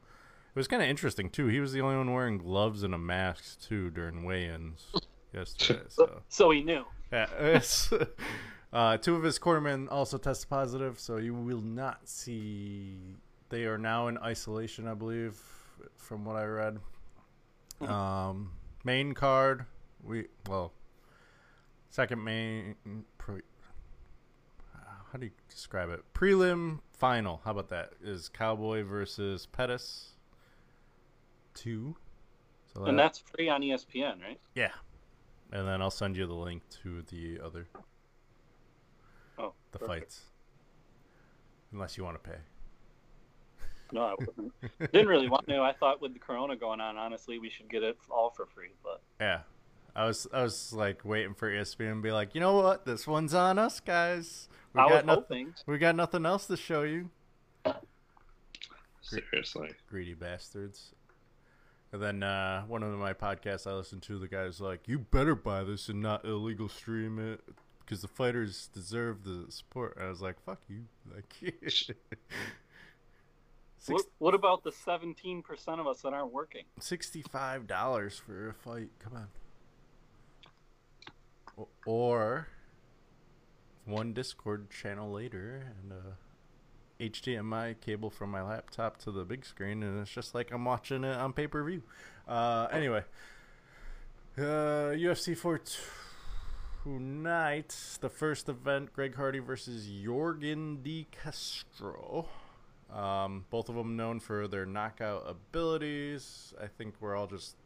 It was kind of interesting, too. He was the only one wearing gloves and a mask, too, during weigh-ins yesterday. So, so he knew. Yeah, it's, uh, two of his cornermen also tested positive, so you will not see. They are now in isolation, I believe, from what I read. Um, main card, we well, second main. Pre, how do you describe it? Prelim final. How about that? Is Cowboy versus Pettis two? So that, and that's free on E S P N, right? Yeah, and then I'll send you the link to the other. Oh, the perfect. Fights. Unless you want to pay. No, I wouldn't. Didn't really want to. I thought with the corona going on, honestly, we should get it all for free. But yeah, I was I was like waiting for E S P N to be like, you know what, this one's on us, guys. We I got was nothing. Hoping. We got nothing else to show you. Seriously, greedy bastards. And then uh, one of my podcasts I listened to, the guy was like, "You better buy this and not illegal stream it, because the fighters deserve the support." And I was like, "Fuck you!" Like. Six, what, what about the seventeen percent of us that aren't working? sixty-five dollars for a fight. Come on. Or one Discord channel later and a H D M I cable from my laptop to the big screen, and it's just like I'm watching it on pay-per-view. Uh, anyway, uh, U F C four tonight, the first event, Greg Hardy versus Jorgen De Castro. Um, both of them known for their knockout abilities. I think we're all just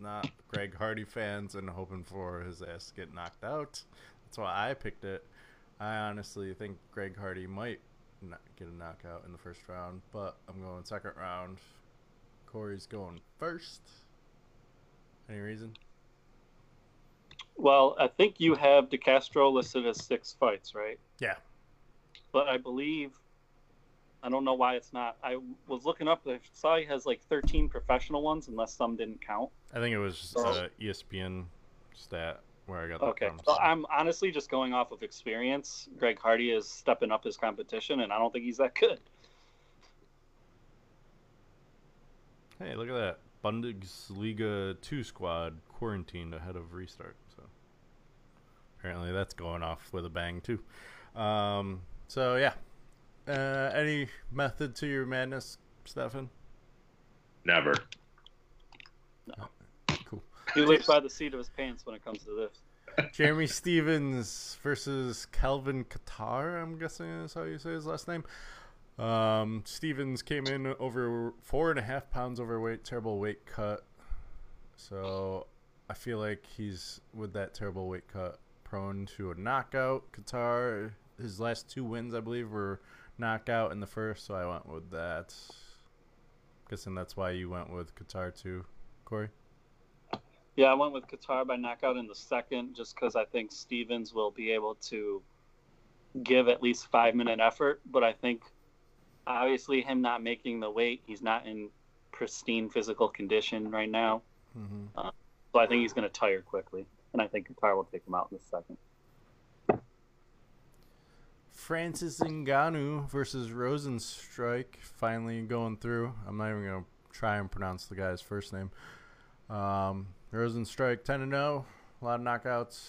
not Greg Hardy fans and hoping for his ass to get knocked out. That's why I picked it. I honestly think Greg Hardy might not get a knockout in the first round, but I'm going second round. Corey's going first. Any reason? Well, I think you have De Castro listed as six fights, right? Yeah. But I believe... I don't know why it's not. I was looking up. I saw he has like thirteen professional ones, unless some didn't count. I think it was just so, an E S P N stat where I got that okay. from. So I'm honestly just going off of experience. Greg Hardy is stepping up his competition, and I don't think he's that good. Hey, look at that. Bundesliga two squad quarantined ahead of restart. So apparently that's going off with a bang, too. Um, so, yeah. Uh, any method to your madness, Stefan? Never. No. Cool. He lives by the seat of his pants when it comes to this. Jeremy Stevens versus Calvin Kattar, I'm guessing is how you say his last name. Um, Stevens came in over four and a half pounds overweight, terrible weight cut. So I feel like he's, with that terrible weight cut, prone to a knockout. Kattar, his last two wins, I believe, were... knockout in the first, so I went with that. I'm guessing that's why you went with Kattar too, Corey? Yeah, I went with Kattar by knockout in the second, just because I think Stevens will be able to give at least five minute effort, but I think obviously him not making the weight, he's not in pristine physical condition right now. Mm-hmm. Uh, so I think he's going to tire quickly, and I think Qatar will take him out in a second. Francis Ngannou versus Rosenstrike finally going through. I'm not even going to try and pronounce the guy's first name. Um, Rosenstrike ten and oh, a lot of knockouts,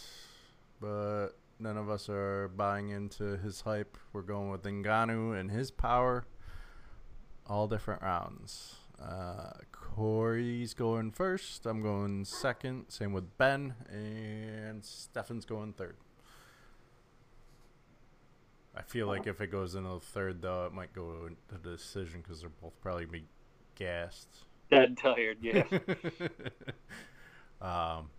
but none of us are buying into his hype. We're going with Ngannou and his power, all different rounds. Uh, Corey's going first. I'm going second. Same with Ben, and Stefan's going third. I feel like if it goes into the third, though, it might go to the decision because they're both probably be gassed. Dead tired, yeah. um,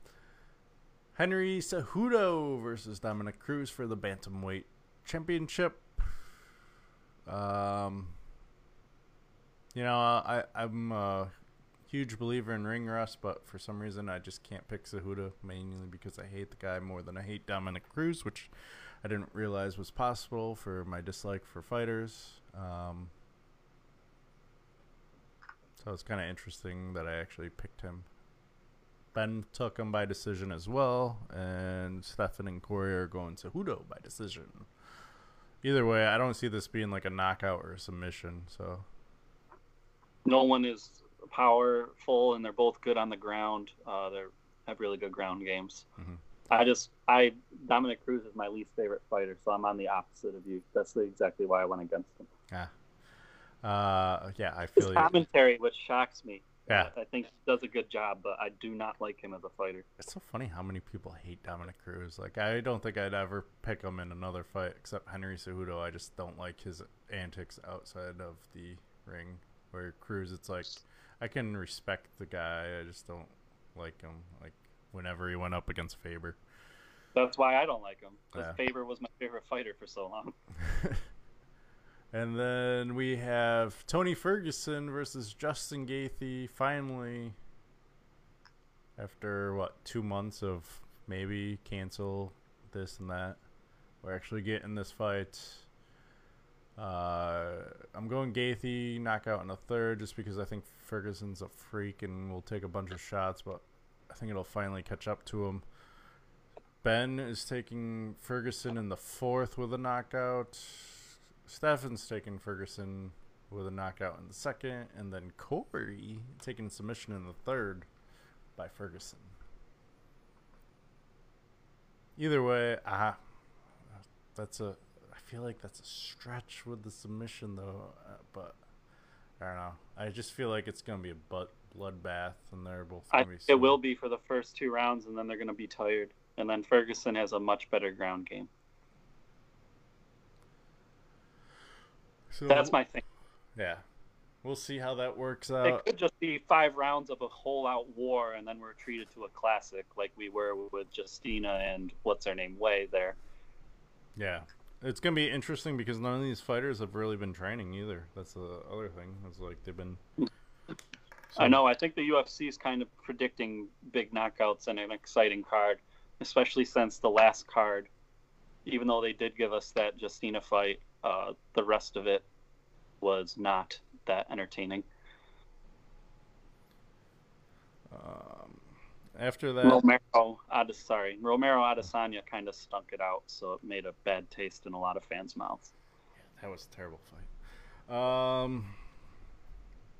Henry Cejudo versus Dominic Cruz for the bantamweight championship. Um, you know, I I'm a huge believer in ring rust, but for some reason I just can't pick Cejudo, mainly because I hate the guy more than I hate Dominic Cruz, which I didn't realize was possible for my dislike for fighters. Um, so it's kind of interesting that I actually picked him. Ben took him by decision as well, and Stefan and Corey are going to Cejudo by decision. Either way, I don't see this being like a knockout or a submission. So no one is powerful, and they're both good on the ground. Uh, they have really good ground games. Mm-hmm. I just, I, Dominic Cruz is my least favorite fighter, so I'm on the opposite of you. That's exactly why I went against him. Yeah. Uh, yeah, I feel His you. Commentary, which shocks me. Yeah. I think he does a good job, but I do not like him as a fighter. It's so funny how many people hate Dominic Cruz. Like, I don't think I'd ever pick him in another fight except Henry Cejudo. I just don't like his antics outside of the ring. Where Cruz, it's like, I can respect the guy. I just don't like him. Like, whenever he went up against Faber. That's why I don't like him. Because yeah. Faber was my favorite fighter for so long. And then we have Tony Ferguson versus Justin Gaethje. Finally, after, what, two months of maybe cancel this and that, we're actually getting this fight. Uh, I'm going Gaethje, knockout in a third, just because I think Ferguson's a freak and will take a bunch of shots, but I think it'll finally catch up to him. Ben is taking Ferguson in the fourth with a knockout. Stefan's taking Ferguson with a knockout in the second. And then Corey taking submission in the third by Ferguson. Either way, ah, that's a, I feel like that's a stretch with the submission, though. But I don't know. I just feel like it's going to be a butt. Bloodbath, and they're both going to be. It will be for the first two rounds, and then they're going to be tired. And then Ferguson has a much better ground game. So that's my thing. Yeah, we'll see how that works out. It could just be five rounds of a whole-out war, and then we're treated to a classic, like we were with Justina and what's her name Way there. Yeah, it's going to be interesting because none of these fighters have really been training either. That's the other thing. It's like they've been. So. I know. I think the U F C is kind of predicting big knockouts and an exciting card, especially since the last card, even though they did give us that Justina fight, uh, the rest of it was not that entertaining. Um, after that... Romero, Ades- sorry, Romero Adesanya kind of stunk it out, so it made a bad taste in a lot of fans' mouths. Yeah, that was a terrible fight. Um,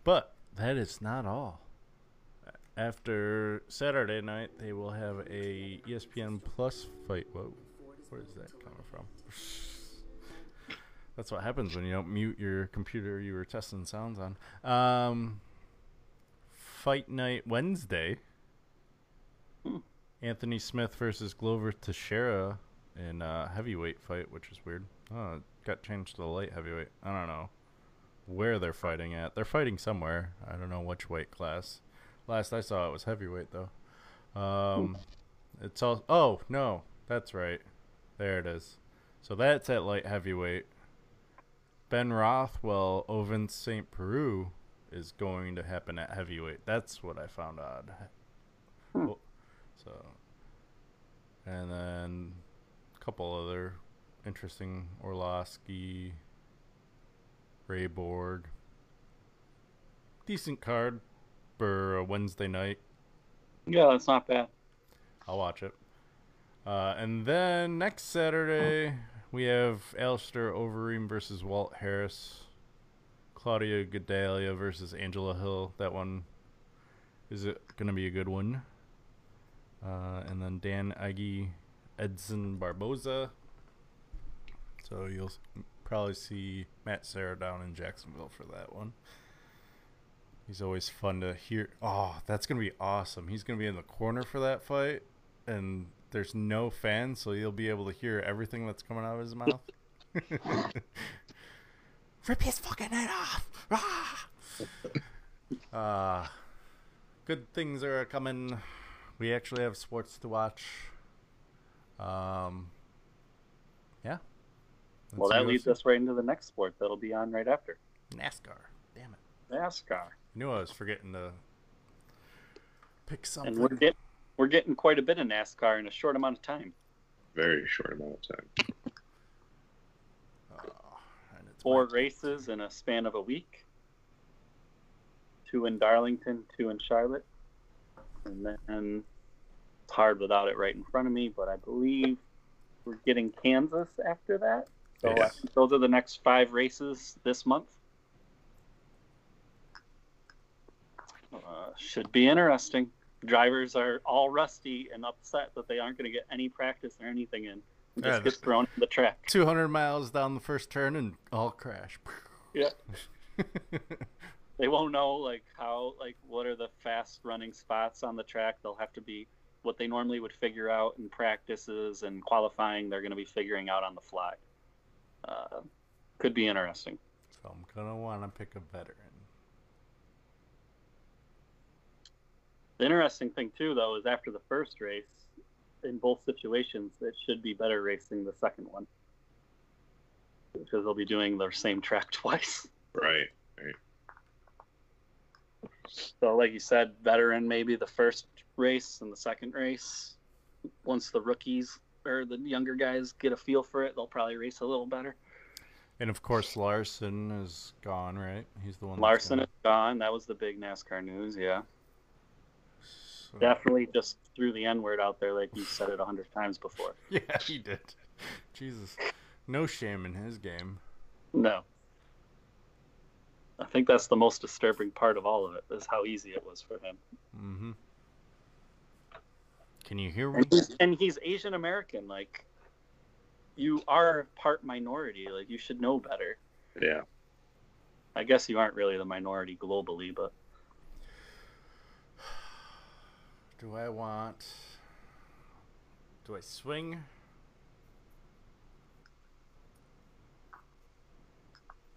but... That is not all. After Saturday night, they will have a E S P N Plus fight. Whoa, where is that coming from? That's what happens when you don't mute your computer you were testing sounds on. Um, fight night Wednesday. Hmm. Anthony Smith versus Glover Teixeira in a heavyweight fight, which is weird. Oh, it got changed to the light heavyweight. I don't know where they're fighting at. They're fighting somewhere. I don't know which weight class. Last I saw it was heavyweight, though. Um, it's all. Oh, no. That's right. There it is. So that's at light heavyweight. Ben Rothwell, Ovin Saint Peru is going to happen at heavyweight. That's what I found odd. Cool. So, and then a couple other interesting Orlovsky Rayborg. Decent card for a Wednesday night. Yeah, that's not bad. I'll watch it. Uh, and then next Saturday, we have Alistair Overeem versus Walt Harris. Claudia Gadelia versus Angela Hill. That one is going to be a good one. Uh, and then Dan Aggie, Edson Barboza. So you'll probably see Matt Serra down in Jacksonville for that one. He's always fun to hear. Oh, that's going to be awesome. He's going to be in the corner for that fight. And there's no fans, so you'll be able to hear everything that's coming out of his mouth. Rip his fucking head off. Ah! Uh, good things are coming. We actually have sports to watch. Um, yeah. Let's well, that leads us right into the next sport that'll be on right after. NASCAR. Damn it. NASCAR. I knew I was forgetting to pick something. And we're, get, we're getting quite a bit of NASCAR in a short amount of time. Very short amount of time. Oh, and it's Four races time. in a span of a week. Two in Darlington, two in Charlotte. And then it's hard without it right in front of me, but I believe we're getting Kansas after that. So yes. I think those are the next five races this month. Uh, should be interesting. Drivers are all rusty and upset that they aren't going to get any practice or anything in. It just yeah, gets thrown in the track. two hundred miles down the first turn and all crash. Yeah. They won't know like how, like what are the fast running spots on the track. They'll have to be what they normally would figure out in practices and qualifying. They're going to be figuring out on the fly. Uh, could be interesting. So I'm going to want to pick a veteran. The interesting thing, too, though, is after the first race, in both situations, it should be better racing the second one. Because they'll be doing their same track twice. Right, right. So, like you said, veteran maybe the first race and the second race. Once the rookies or the younger guys get a feel for it, they'll probably race a little better. And, of course, Larson is gone, right? He's the one. Larson is gone. That was the big NASCAR news, yeah. So. Definitely just threw the N-word out there like you said it a hundred times before. Yeah, he did. Jesus. No shame in his game. No. I think that's the most disturbing part of all of it, is how easy it was for him. Mm-hmm. Can you hear me? And, and he's Asian American. Like, you are part minority. Like, you should know better. Yeah. I guess you aren't really the minority globally, but... Do I want... Do I swing?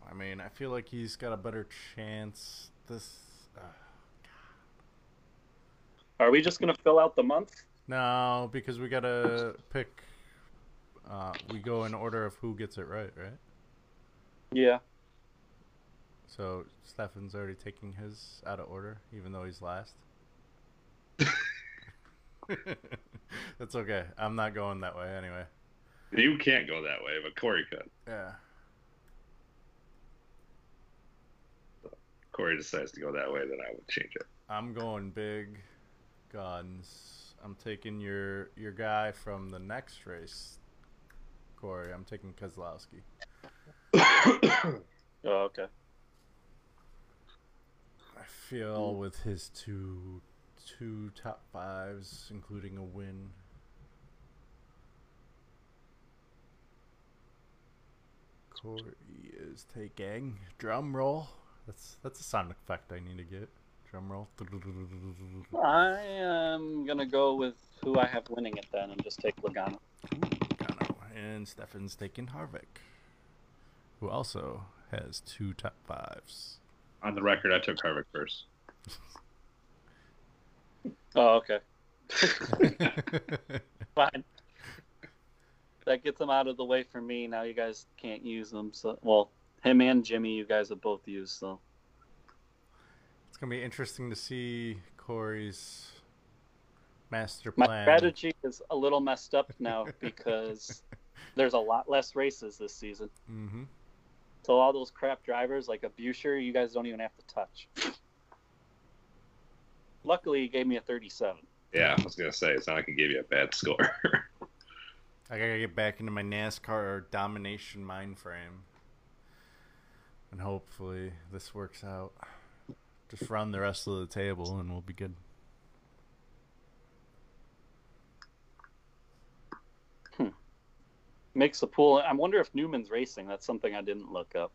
I mean, I feel like he's got a better chance this... Uh, God. Are we just going to fill out the month? No, because we got to pick... Uh, we go in order of who gets it right, right? Yeah. So, Stefan's already taking his out of order, even though he's last. That's okay. I'm not going that way anyway. You can't go that way, but Corey could. Yeah. So Corey decides to go that way, then I would change it. I'm going big guns. I'm taking your your guy from the next race, Corey. I'm taking Keselowski. Oh, okay. I feel with his two. Two top fives, including a win. Corey is taking drum roll. That's that's a sound effect I need to get. Drum roll. I am gonna go with who I have winning it then, and just take Logano. Ooh, Logano. And Stefan's taking Harvick, who also has two top fives. On the record, I took Harvick first. Oh, okay. Fine. That gets them out of the way for me. Now you guys can't use them. So, well, him and Jimmy, you guys have both used. So it's gonna be interesting to see Corey's master plan. My strategy is a little messed up now because there's a lot less races this season. Mm-hmm. So all those crap drivers like a Buescher, you guys don't even have to touch. Luckily, he gave me a thirty-seven. Yeah, I was going to say, it's not like he gave you a bad score. I got to get back into my NASCAR domination mind frame. And hopefully this works out. Just round the rest of the table and we'll be good. Hmm. Makes the pool. I wonder if Newman's racing. That's something I didn't look up.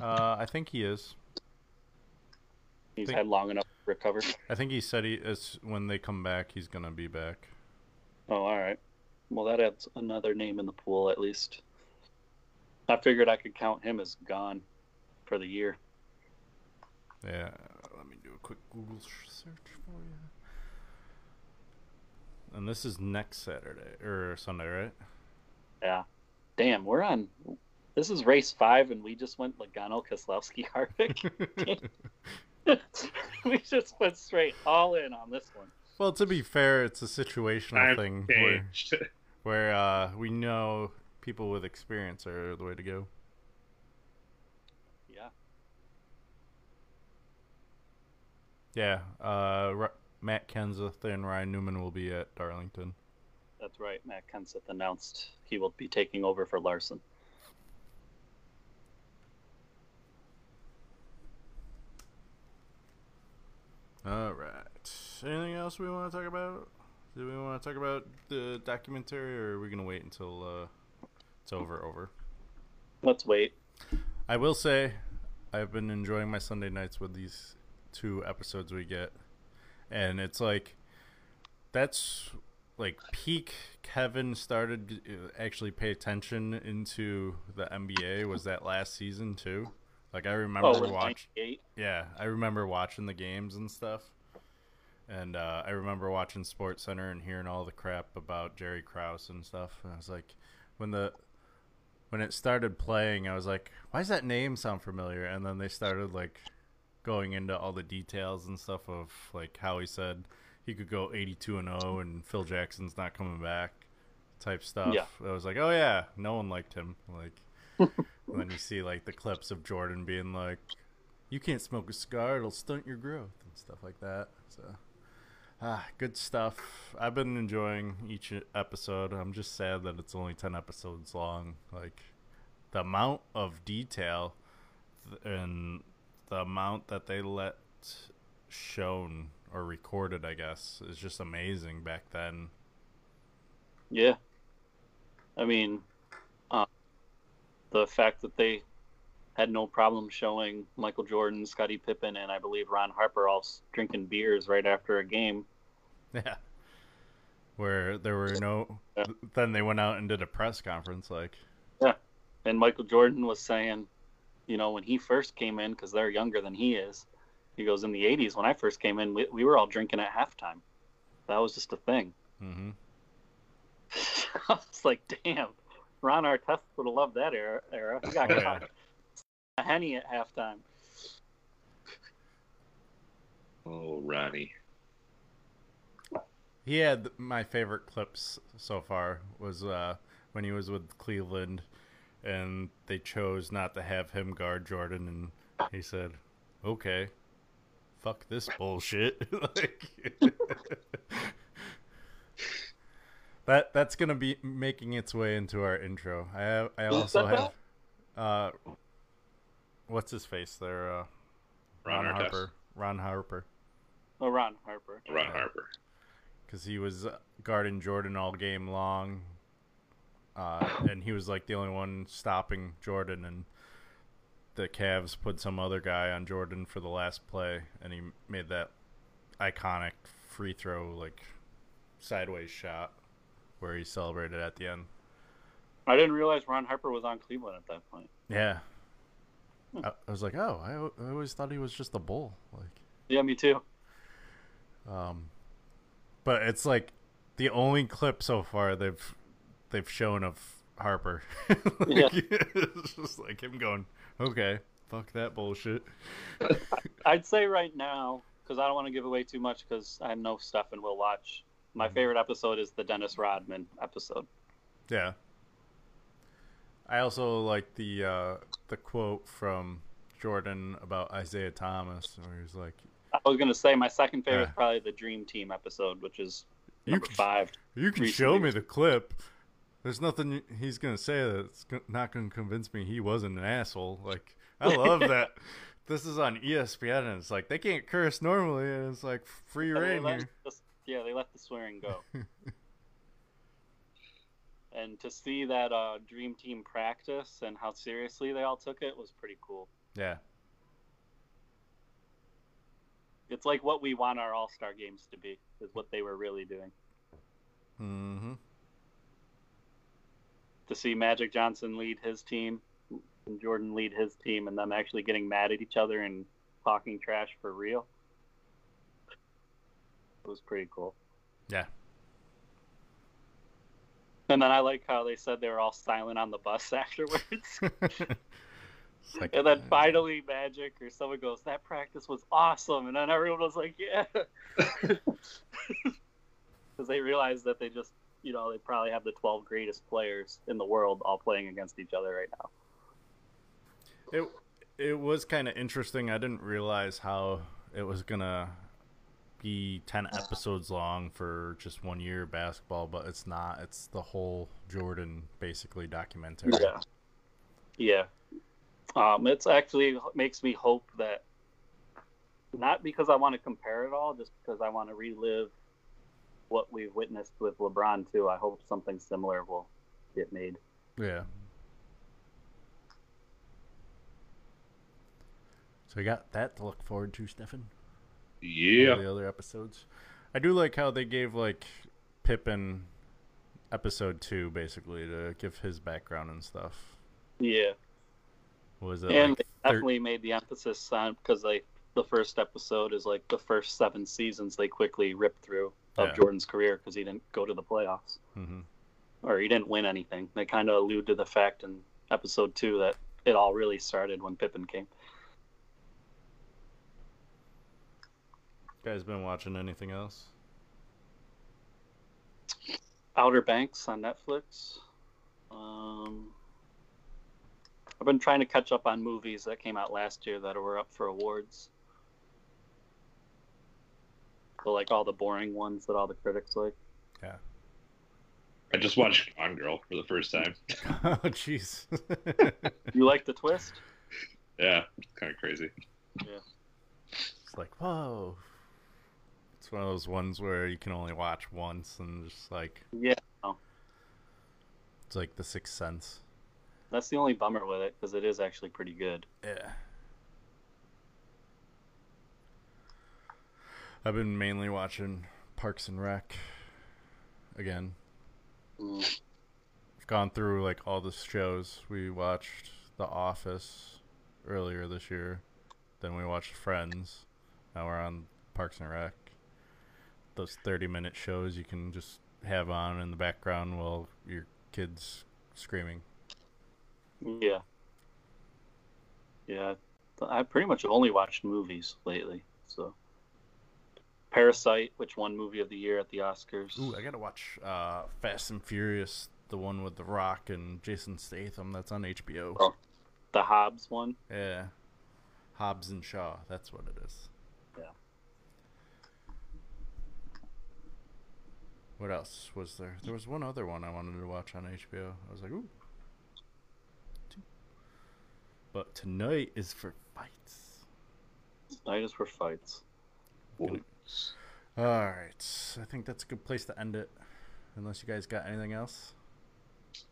Uh, I think he is. He's think, had long enough to recover. I think he said he is, when they come back, he's going to be back. Oh, all right. Well, that adds another name in the pool, at least. I figured I could count him as gone for the year. Yeah, let me do a quick Google search for you. And this is next Saturday, or Sunday, right? Yeah. Damn, we're on... This is race five, and we just went Logano, Keselowski, Harvick. We just went straight all in on this one. Well, to be fair, it's a situational I've thing where, where uh, we know people with experience are the way to go. Yeah. Yeah. Uh, R- Matt Kenseth and Ryan Newman will be at Darlington. That's right. Matt Kenseth announced he will be taking over for Larson. All right. Anything else we want to talk about? Do we want to talk about the documentary, or are we going to wait until uh, it's over? Over. Let's wait. I will say I've been enjoying my Sunday nights with these two episodes we get. And it's like, that's like peak Kevin started to actually pay attention into the N B A. Was that last season too? Like I remember oh, watching. Yeah, I remember watching the games and stuff. And uh, I remember watching Sports Center and hearing all the crap about Jerry Krause and stuff. And I was like, when the when it started playing, I was like, why does that name sound familiar? And then they started like going into all the details and stuff of like how he said he could go eighty-two and oh and Phil Jackson's not coming back type stuff. Yeah. I was like, oh yeah, no one liked him. Like, and then you see like the clips of Jordan being like, you can't smoke a cigar; it'll stunt your growth and stuff like that. So. Ah, good stuff. I've been enjoying each episode. I'm just sad that it's only ten episodes long. Like, the amount of detail th- and the amount that they let shown or recorded, I guess, is just amazing back then. Yeah. I mean, uh, the fact that they had no problem showing Michael Jordan, Scottie Pippen, and I believe Ron Harper all drinking beers right after a game. Yeah. Where there were no... Yeah. Then they went out and did a press conference, like... Yeah. And Michael Jordan was saying, you know, when he first came in, because they're younger than he is, he goes, in the eighties, when I first came in, we, we were all drinking at halftime. That was just a thing. Mm-hmm. I was like, damn, Ron Artest would have loved that era. era. He got caught. A henny at halftime. Oh, Ronnie. He had my favorite clips so far was uh, when he was with Cleveland and they chose not to have him guard Jordan, and he said, okay, fuck this bullshit. Like, that that's going to be making its way into our intro. I have, I also have uh what's his face there? Uh, Ron, Ron Harper. Ron Harper. Oh, Ron Harper. Ron yeah. Harper. Because he was guarding Jordan all game long. Uh, and he was like the only one stopping Jordan. And the Cavs put some other guy on Jordan for the last play. And he made that iconic free throw, like sideways shot where he celebrated at the end. I didn't realize Ron Harper was on Cleveland at that point. Yeah. I was like, oh, I, I always thought he was just a bull. Like, yeah, me too. Um, but it's like the only clip so far they've they've shown of Harper. Like, yeah. It's just like him going, okay, fuck that bullshit. I'd say right now, because I don't want to give away too much, because I know Stefan will watch. My mm-hmm. favorite episode is the Dennis Rodman episode. Yeah. I also like the uh, the quote from Jordan about Isaiah Thomas, where he was like, I was going to say my second favorite uh, is probably the Dream Team episode, which is number you can, five. You can recently. Show me the clip. There's nothing he's going to say that's not going to convince me he wasn't an asshole. Like, I love that. This is on E S P N, and it's like, they can't curse normally, and it's like free reign here. Just, yeah, they let the swearing go. And to see that uh, Dream Team practice and how seriously they all took it was pretty cool. Yeah. It's like what we want our All-Star games to be, is what they were really doing. Mm-hmm. To see Magic Johnson lead his team and Jordan lead his team, and them actually getting mad at each other and talking trash for real. It was pretty cool. Yeah. And then I like how they said they were all silent on the bus afterwards. Like, and then finally Magic or someone goes, that practice was awesome. And then everyone was like, yeah. Because they realized that they just, you know, they probably have the twelve greatest players in the world all playing against each other right now. It it was kind of interesting. I didn't realize how it was going to be ten episodes long for just one year of basketball, but it's not. It's the whole Jordan, basically, documentary. Yeah. Yeah. Um, it's actually makes me hope that, not because I want to compare it all, just because I want to relive what we've witnessed with LeBron, too. I hope something similar will get made. Yeah. So we got that to look forward to, Stefan. Yeah. All the other episodes. I do like how they gave, like, Pippen episode two, basically, to give his background and stuff. Yeah. What was it, and like they thir- definitely made the emphasis on, because like the first episode is like the first seven seasons they quickly ripped through of yeah. Jordan's career because he didn't go to the playoffs. Mm-hmm. Or he didn't win anything. They kind of allude to the fact in episode two that it all really started when Pippen came. You guys been watching anything else? Outer Banks on Netflix. Um, I've been trying to catch up on movies that came out last year that were up for awards. So, like, all the boring ones that all the critics like. Yeah. I just watched Gone Girl for the first time. Oh, jeez. You like the twist? Yeah, it's kind of crazy. Yeah. It's like, whoa. It's one of those ones where you can only watch once and just like... Yeah. It's like The Sixth Sense. That's the only bummer with it, because it is actually pretty good. Yeah. I've been mainly watching Parks and Rec again. Mm. I've gone through like all the shows. We watched The Office earlier this year. Then we watched Friends. Now we're on Parks and Rec. Those thirty-minute shows you can just have on in the background while your kid's screaming. Yeah. Yeah. I pretty much only watched movies lately. So, Parasite, which won Movie of the Year at the Oscars. Ooh, I got to watch uh, Fast and Furious, the one with The Rock and Jason Statham. That's on H B O. Oh, the Hobbs one? Yeah. Hobbs and Shaw. That's what it is. Yeah. What else was there? There was one other one I wanted to watch on H B O. I was like, ooh. But tonight is for fights. Tonight is for fights. Gonna... All right. I think that's a good place to end it. Unless you guys got anything else?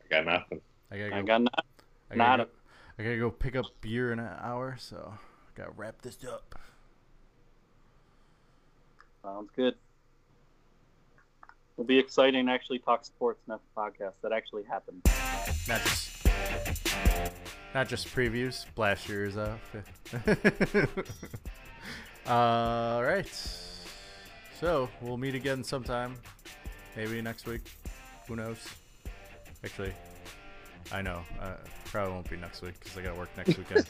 I got nothing. I gotta go, I got nothing. I gotta, Not go, a... I gotta go pick up beer in an hour, so I gotta wrap this up. Sounds good. It'll be exciting to actually talk sports next podcast. That actually happened. Nice. Not just previews, blast your ears off. All right. So we'll meet again sometime. Maybe next week. Who knows? Actually, I know. Uh, probably won't be next week because I got to work next weekend.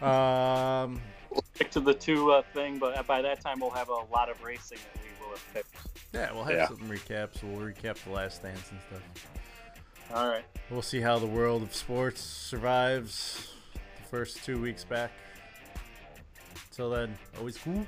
um, we'll stick to the two uh, thing, but by that time we'll have a lot of racing that we will have picked. Yeah, we'll have yeah. some recaps. We'll recap The Last Dance and stuff. All right. We'll see how the world of sports survives the first two weeks back. Till then, always cool.